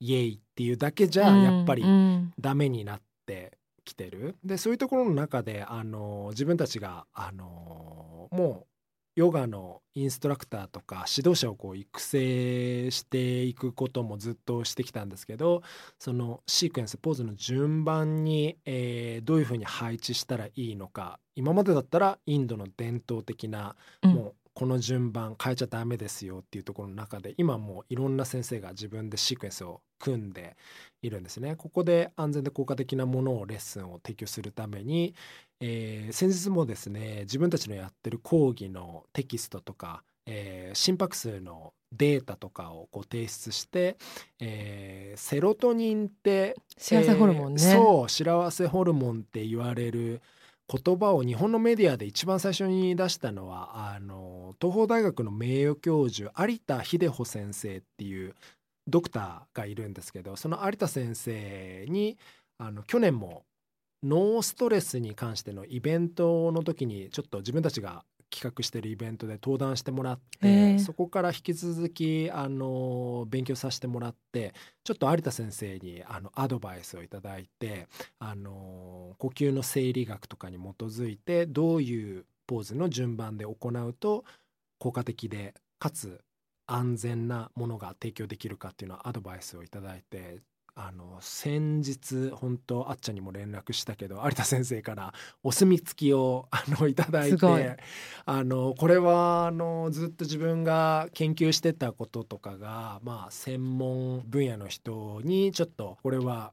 イエイっていうだけじゃやっぱりダメになってきてる、でそういうところの中で自分たちがもうヨガのインストラクターとか指導者をこう育成していくこともずっとしてきたんですけど、そのシークエンス、ポーズの順番に、どういうふうに配置したらいいのか、今までだったらインドの伝統的なもうこの順番変えちゃダメですよっていうところの中で、今もういろんな先生が自分でシークエンスを組んでいるんですね。ここで安全で効果的なものをレッスンを提供するために、先日もですね、自分たちのやってる講義のテキストとか、心拍数のデータとかをこう提出して、セロトニンって幸せホルモンね、そう幸せホルモンって言われる言葉を日本のメディアで一番最初に出したのは東邦大学の名誉教授有田秀穂先生っていうドクターがいるんですけど、その有田先生に去年もノーストレスに関してのイベントの時にちょっと自分たちが企画してるイベントで登壇してもらって、そこから引き続き勉強させてもらって、ちょっと有田先生にアドバイスをいただいて、呼吸の生理学とかに基づいてどういうポーズの順番で行うと効果的でかつ安全なものが提供できるかっていうのはアドバイスをいただいて、先日本当あっちゃんにも連絡したけど、有田先生からお墨付きをいただいて、これはずっと自分が研究してたこととかが、まあ、専門分野の人にちょっとこれは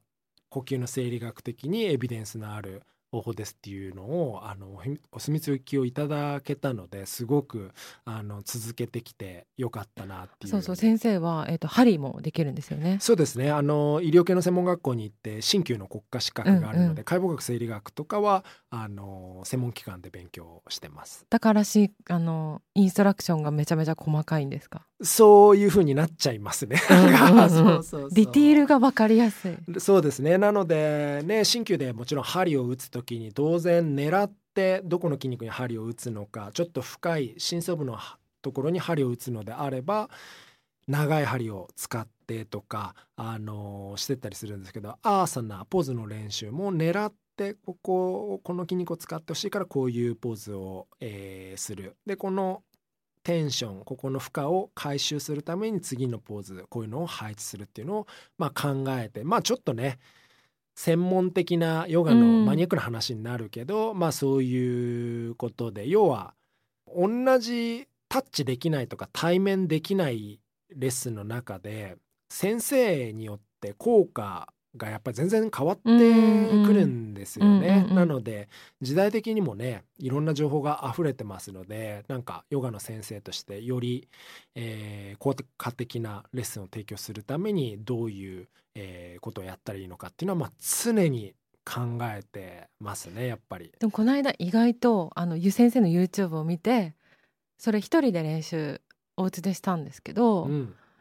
呼吸の生理学的にエビデンスのある方法ですっていうのをお墨付きをいただけたので、すごく続けてきてよかったなっていう。そうそう、先生は、針もできるんですよね。そうですね、医療系の専門学校に行って鍼灸の国家資格があるので、解剖学生理学とかは専門機関で勉強してます。だからインストラクションがめちゃめちゃ細かいんですか。そういう風になっちゃいますね。ディティールが分かりやすい。そうですね、なのでね、鍼灸でもちろん針を打つと時に当然狙ってどこの筋肉に針を打つのか、ちょっと深い深層部のところに針を打つのであれば長い針を使ってとかしてったりするんですけど、アーサナポーズの練習も狙ってこの筋肉を使ってほしいからこういうポーズを、する。でこのテンション、ここの負荷を回収するために次のポーズ、こういうのを配置するっていうのを、まあ、考えて、まあちょっとね専門的なヨガのマニアックな話になるけど、まあそういうことで、要は同じタッチできないとか対面できないレッスンの中で先生によって効果がやっぱり全然変わってくるんですよね。なので時代的にもね、いろんな情報があふれてますので、なんかヨガの先生としてより、効果的なレッスンを提供するためにどういう、ことをやったらいいのかっていうのは、まあ、常に考えてますね、やっぱり。でもこの間意外とゆ先生の YouTube を見て、それ一人で練習お家でしたんですけど、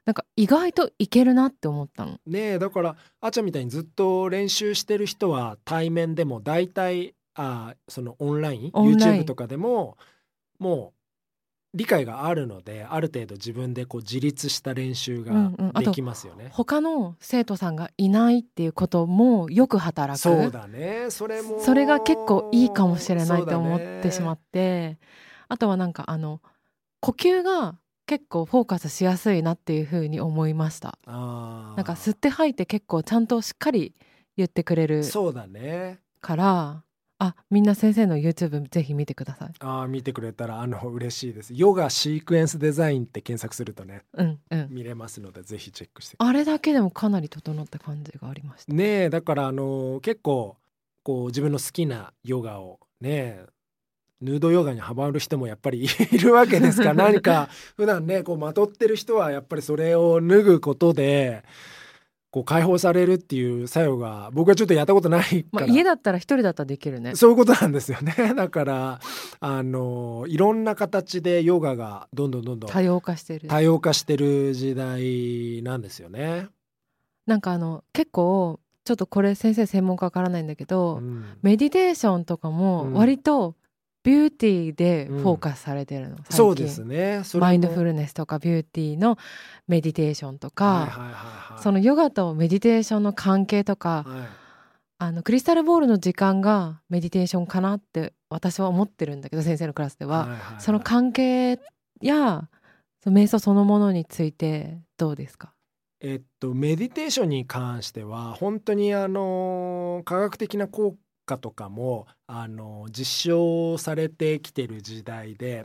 なんか意外といけるなって思ったのね。えだからあっちゃんみたいにずっと練習してる人は対面でも大体オンライン YouTube とかでももう理解があるので、ある程度自分でこう自立した練習ができますよね。他の生徒さんがいないっていうこともよく働く。そうだね、それが結構いいかもしれないと思ってしまって、あとはなんか呼吸が結構フォーカスしやすいなっていう風に思いました。あ、なんか吸って吐いて結構ちゃんとしっかり言ってくれるから、そうだね。あ、みんな先生の YouTube ぜひ見てください。あ、見てくれたら嬉しいです。ヨガシークエンスデザインって検索するとね、見れますのでぜひチェックしてください。あれだけでもかなり整った感じがありましたね。え、だから結構こう自分の好きなヨガをね、ヌードヨガにハマる人もやっぱりいるわけですから何か普段ねこうまとってる人はやっぱりそれを脱ぐことでこう解放されるっていう作用が、僕はちょっとやったことないから、家だったら一人だったらできるね。そういうことなんですよね。だからいろんな形でヨガがどんどん多様化してる時代なんですよね。なんか結構ちょっとこれ先生専門家わからないんだけど、メディテーションとかも割とビューティーでフォーカスされてるの、最近。そうですね。それマインドフルネスとかビューティーのメディテーションとか、そのヨガとメディテーションの関係とか、クリスタルボールの時間がメディテーションかなって私は思ってるんだけど、先生のクラスでは、その関係やその瞑想そのものについてどうですか？メディテーションに関しては本当に科学的な効果とかも実証されてきてる時代で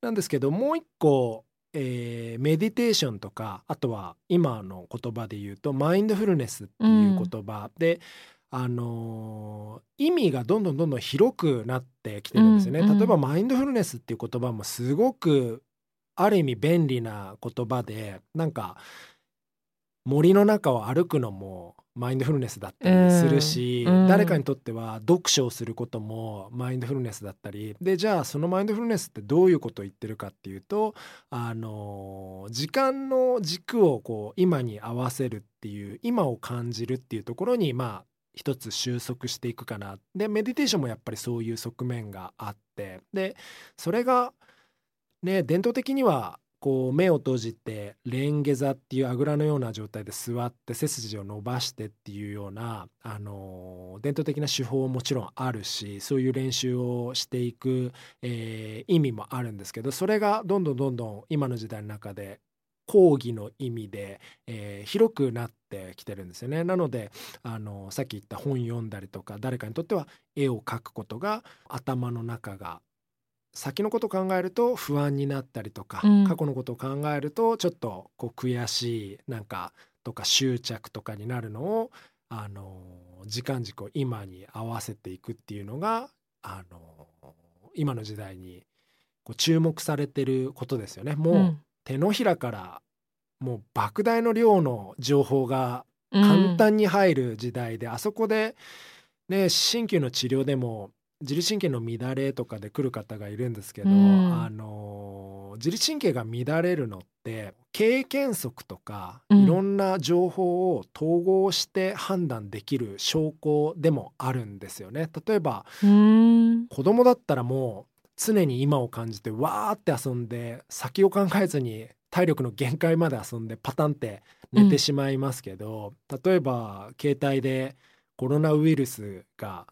なんですけど、もう一個、メディテーションとか、あとは今の言葉で言うとマインドフルネスっていう言葉で、意味がどんどん広くなってきてるんですよね。例えばマインドフルネスっていう言葉もすごくある意味便利な言葉で、なんか森の中を歩くのもマインドフルネスだったりするし、誰かにとっては読書をすることもマインドフルネスだったりで、じゃあそのマインドフルネスってどういうことを言ってるかっていうと、時間の軸をこう今に合わせるっていう、今を感じるっていうところに一つ収束していくかな。でメディテーションもやっぱりそういう側面があって、でそれがね、伝統的にはこう目を閉じてレンゲ座っていうあぐらのような状態で座って背筋を伸ばしてっていうような、伝統的な手法ももちろんあるし、そういう練習をしていく、意味もあるんですけど、それがどんどん今の時代の中で講義の意味で、広くなってきてるんですよね。なのでさっき言った本読んだりとか、誰かにとっては絵を描くことが、頭の中が先のことを考えると不安になったりとか、過去のことを考えるとちょっとこう悔しいなんかとか執着とかになるのを、時間軸を今に合わせていくっていうのが、今の時代にこう注目されてることですよね。もう手のひらからもう莫大な量の情報が簡単に入る時代で、あそこで、ね、鍼灸の治療でも自律神経の乱れとかで来る方がいるんですけど、自律神経が乱れるのって経験則とかいろんな情報を統合して判断できる証拠でもあるんですよね。例えば子供だったらもう常に今を感じてわーって遊んで、先を考えずに体力の限界まで遊んでパタンって寝てしまいますけど、例えば携帯でコロナウイルスが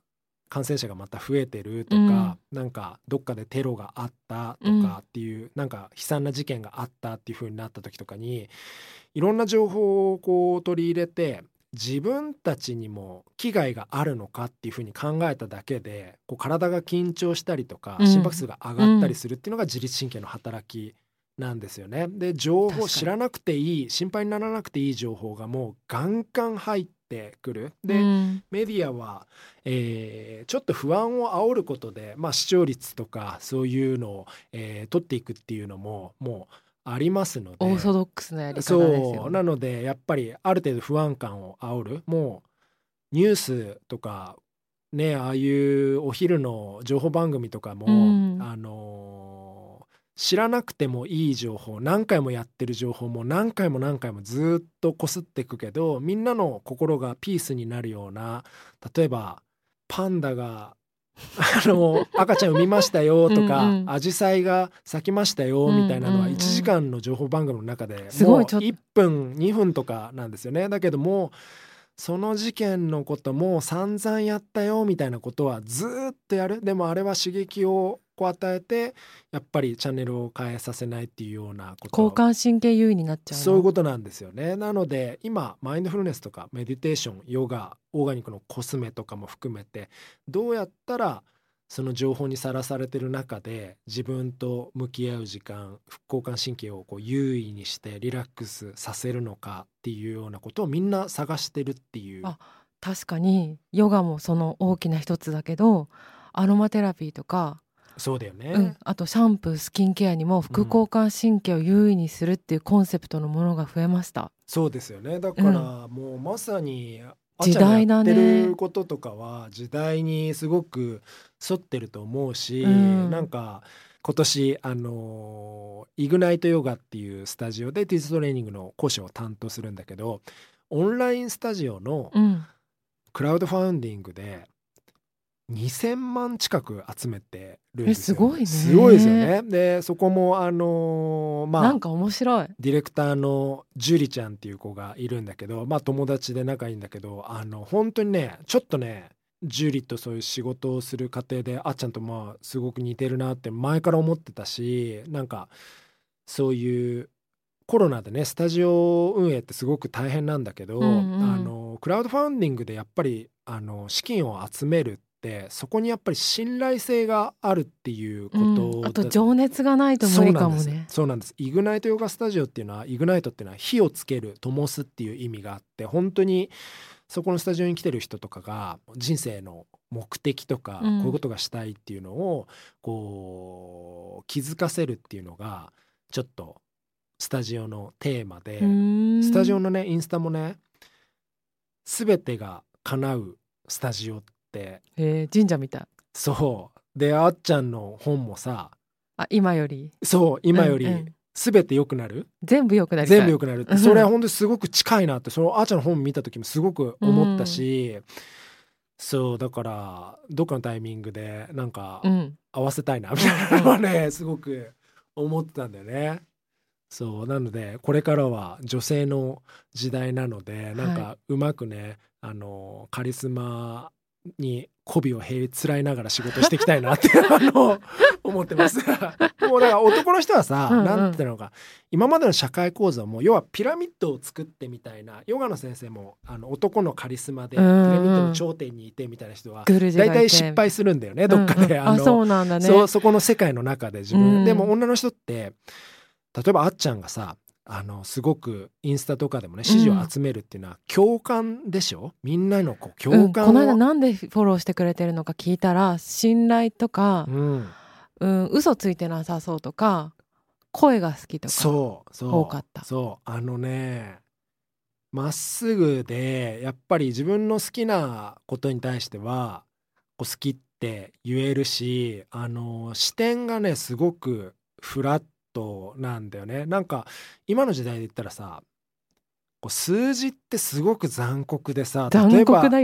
感染者がまた増えてるとか、なんかどっかでテロがあったとかっていう、なんか悲惨な事件があったっていう風になった時とかに、いろんな情報をこう取り入れて自分たちにも危害があるのかっていう風に考えただけで、こう体が緊張したりとか心拍数が上がったりするっていうのが自律神経の働きなんですよね。で情報、知らなくていい、心配にならなくていい情報がもうガンガン入ってくる。で、メディアは、ちょっと不安を煽ることで、視聴率とかそういうのを、取っていくっていうのももうありますので、オーソドックスなやり方ですよね。そうなのでやっぱりある程度不安感を煽る、もうニュースとかね、ああいうお昼の情報番組とかも、知らなくてもいい情報、何回もやってる情報も何回もずっとこすっていくけど、みんなの心がピースになるような、例えばパンダが赤ちゃん産みましたよとか紫陽花が咲きましたよみたいなのは1時間の情報番組の中でもう1分2分とかなんですよね。だけどもその事件のことも散々やったよみたいなことはずっとやる。でもあれは刺激をを与えてやっぱりチャンネルを変えさせないっていうようなこと、交感神経優位になっちゃう、そういうことなんですよね。なので今マインドフルネスとかメディテーション、ヨガ、オーガニックのコスメとかも含めて、どうやったらその情報にさらされてる中で自分と向き合う時間、副交感神経をこう優位にしてリラックスさせるのかっていうようなことをみんな探してるっていう。あ、確かにヨガもその大きな一つだけど、アロマテラピーとか、そうだよね、うん、あとシャンプー、スキンケアにも副交感神経を優位にするっていうコンセプトのものが増えました、うん、そうですよね。だからもうまさに、うん、時代だね。やってることとかは時代にすごく沿ってると思うし、うん、なんか今年イグナイトヨガっていうスタジオでティーズトレーニングの講師を担当するんだけど、オンラインスタジオのクラウドファウンディングで2000万近く集めてるんですよ。すごいね。すごいですよね。でそこもなんか面白いディレクターのジュリちゃんっていう子がいるんだけど、まあ友達で仲いいんだけど、本当にね、ちょっとね、ジュリとそういう仕事をする過程であっちゃんとまあすごく似てるなって前から思ってたし、なんかそういうコロナでね、スタジオ運営ってすごく大変なんだけど、クラウドファウンディングでやっぱり資金を集めるって、そこにやっぱり信頼性があるっていうこと、あと情熱がないと無理かもね。そうなんです。イグナイトヨガスタジオっていうのは、イグナイトっていうのは火をつける、灯すっていう意味があって、本当にそこのスタジオに来てる人とかが人生の目的とか、こういうことがしたいっていうのをこう気づかせるっていうのがちょっとスタジオのテーマで、スタジオのねインスタもね、すべてが叶うスタジオって、神社みたい。そうで、あっちゃんの本もさ、今より、そう今より、すべて良くなる、全部良くなる、全部良くなるって、それは本当にすごく近いなって、そのあっちゃんの本見た時もすごく思ったし、そうだからどっかのタイミングでなんか合わせたいなみたいなのはね、すごく思ってたんだよね。そうなのでこれからは女性の時代なので、なんかうまくね、カリスマに媚びをへりつらいながら仕事していきたいなって思ってます。もうだから男の人はさ、なんていうのか、今までの社会構造も要はピラミッドを作ってみたいな、ヨガの先生も男のカリスマでピラミッドの頂点にいてみたいな人は大体失敗するんだよね、どっかで。そうなんだね。そこの世界の中で自分、でも女の人って例えばあっちゃんがさ、すごくインスタとかでもね支持を集めるっていうのは共感でしょ、みんなのこう共感を、この間なんでフォローしてくれてるのか聞いたら、信頼とか、嘘ついてなさそうとか、声が好きとか、そう多かった。そうね、まっすぐでやっぱり自分の好きなことに対してはこう好きって言えるし、視点がねすごくフラットなんだよね。なんか今の時代で言ったらさ、こう数字ってすごく残酷でさ、例えば残酷だ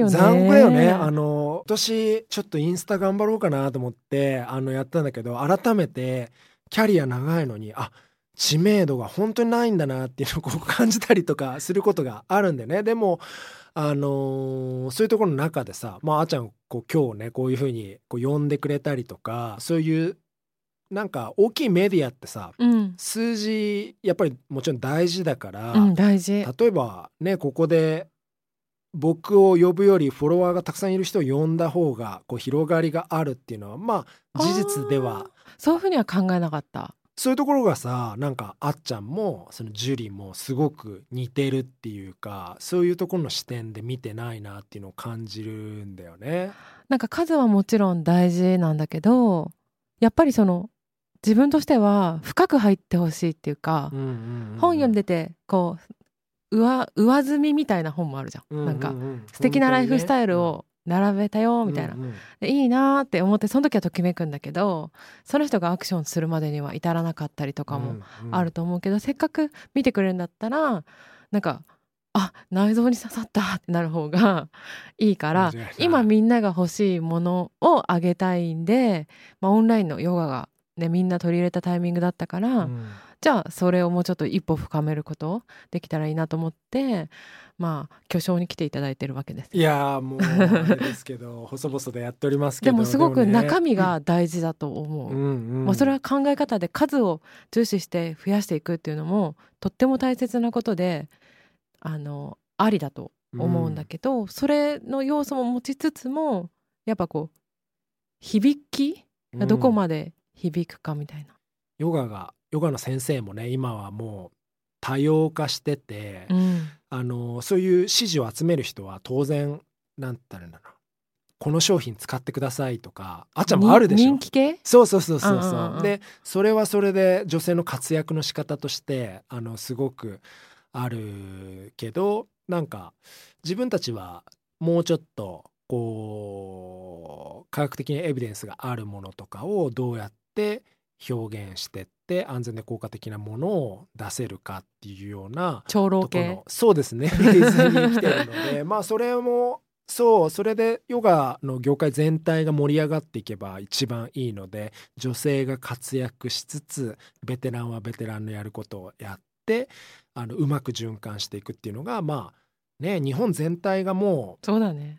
よね。今年ちょっとインスタ頑張ろうかなと思ってやったんだけど、改めてキャリア長いのに知名度が本当にないんだなっていうのをこう感じたりとかすることがあるんだよね。でもそういうところの中でさ、まあ、あっちゃんこう今日ねこういうふうにこう呼んでくれたりとか、そういうなんか大きいメディアってさ、数字やっぱりもちろん大事だから、大事。例えばね、ここで僕を呼ぶよりフォロワーがたくさんいる人を呼んだ方がこう広がりがあるっていうのは、まあ事実では。そういうふうには考えなかった。そういうところがさ、なんかあっちゃんもそのジュリもすごく似てるっていうか、そういうところの視点で見てないなっていうのを感じるんだよね。なんか数はもちろん大事なんだけど、やっぱりその自分としては深く入ってほしいっていうか、本読んでてこう上積みみたいな本もあるじゃん、なんか素敵なライフスタイルを並べたよみたいな、いいなって思って、その時はときめくんだけど、その人がアクションするまでには至らなかったりとかもあると思うけど、せっかく見てくれるんだったら、なんか内臓に刺さったってなる方がいいから、今みんなが欲しいものをあげたいんで、オンラインのヨガがね、みんな取り入れたタイミングだったから、じゃあそれをもうちょっと一歩深めることできたらいいなと思って、まあ、巨匠に来ていただいてるわけです。いやもうあれですけど細々でやっておりますけど、でもすごく中身が大事だと思う、まあ、それは考え方で数を重視して増やしていくっていうのもとっても大切なことで、ありだと思うんだけど、それの要素も持ちつつもやっぱこう響きがどこまで響くかみたいな、ヨガの先生もね今はもう多様化してて、そういう支持を集める人は当然なんて言うんだろうな、この商品使ってくださいとかあっちゃんもあるでしょ、人気系、そうでそれはそれで女性の活躍の仕方としてすごくあるけど、なんか自分たちはもうちょっとこう科学的なエビデンスがあるものとかをどうやって表現してって安全で効果的なものを出せるかっていうような長老系、そうですね、フェーズに来てるのでまあそれもそう、それでヨガの業界全体が盛り上がっていけば一番いいので、女性が活躍しつつベテランはベテランのやることをやってうまく循環していくっていうのがまあね、日本全体がもうそうだね、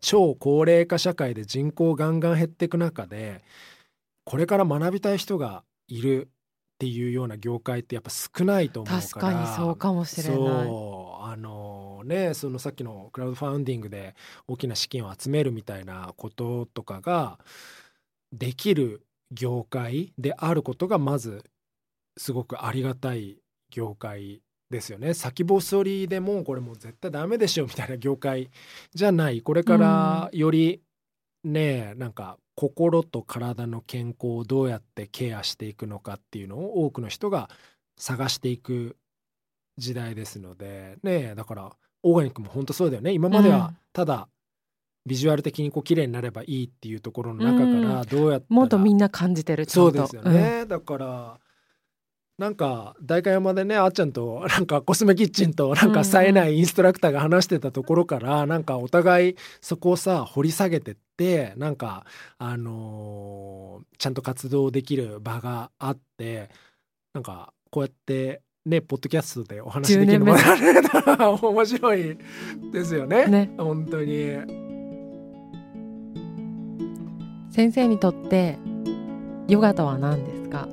超高齢化社会で人口ガンガン減っていく中でこれから学びたい人がいるっていうような業界ってやっぱ少ないと思うから、確かにそうかもしれない。そうね、そのさっきのクラウドファウンディングで大きな資金を集めるみたいなこととかができる業界であることがまずすごくありがたい業界ですよね。先細りでもうこれもう絶対ダメでしょみたいな業界じゃない、これからよりね、なんか心と体の健康をどうやってケアしていくのかっていうのを多くの人が探していく時代ですのでね。だからオーガニックも本当そうだよね。今まではただビジュアル的にこう綺麗になればいいっていうところの中からどうやってもっとみんな感じてる、ちょっとそうですよね、だからなんか代官山でねあっちゃんとなんかコスメキッチンとなんか冴えないインストラクターが話してたところから、なんかお互いそこをさ掘り下げてってなんかちゃんと活動できる場があって、なんかこうやってねポッドキャストでお話できるのも面白いですよ ね本当に。先生にとってヨガとは何ですか？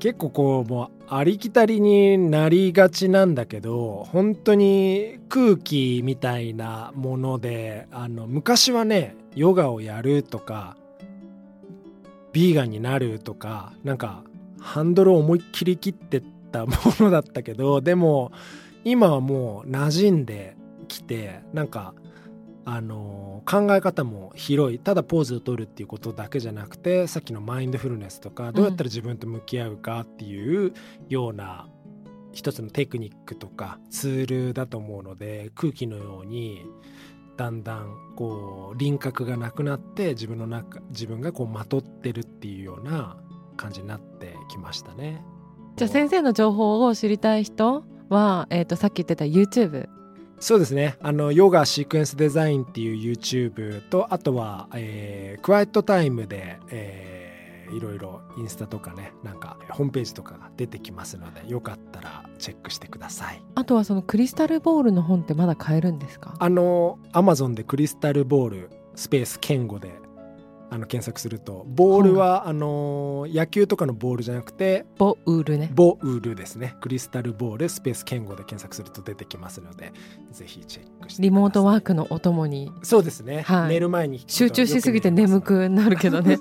結構こうもうありきたりになりがちなんだけど、本当に空気みたいなもので、昔はねヨガをやるとかビーガンになるとかなんかハンドルを思いっきり切ってったものだったけど、でも今はもう馴染んできて、なんか考え方も広い、ただポーズを取るっていうことだけじゃなくてさっきのマインドフルネスとかどうやったら自分と向き合うかっていうような一つのテクニックとかツールだと思うので、空気のようにだんだんこう輪郭がなくなって自分がこうまとってるっていうような感じになってきましたね。じゃあ先生の情報を知りたい人は、さっき言ってた YouTube、そうですね、ヨガシークエンスデザインっていう YouTube と、あとは、クワイエットタイムで、いろいろインスタとかねなんかホームページとかが出てきますので、よかったらチェックしてください。あとはそのクリスタルボールの本ってまだ買えるんですか？Amazon でクリスタルボールスペース健吾で検索すると、ボールは野球とかのボールじゃなくてボウルね、ボウルですね。クリスタルボールスペース健吾で検索すると出てきますので、ぜひチェックしてください。リモートワークのお供に、そうですね、寝る前に集中しすぎて眠くなるけどね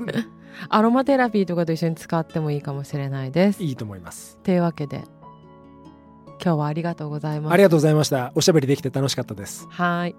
アロマテラピーとかと一緒に使ってもいいかもしれないです。いいと思います。というわけで今日はありがとうございました。ありがとうございました。おしゃべりできて楽しかったです。はい。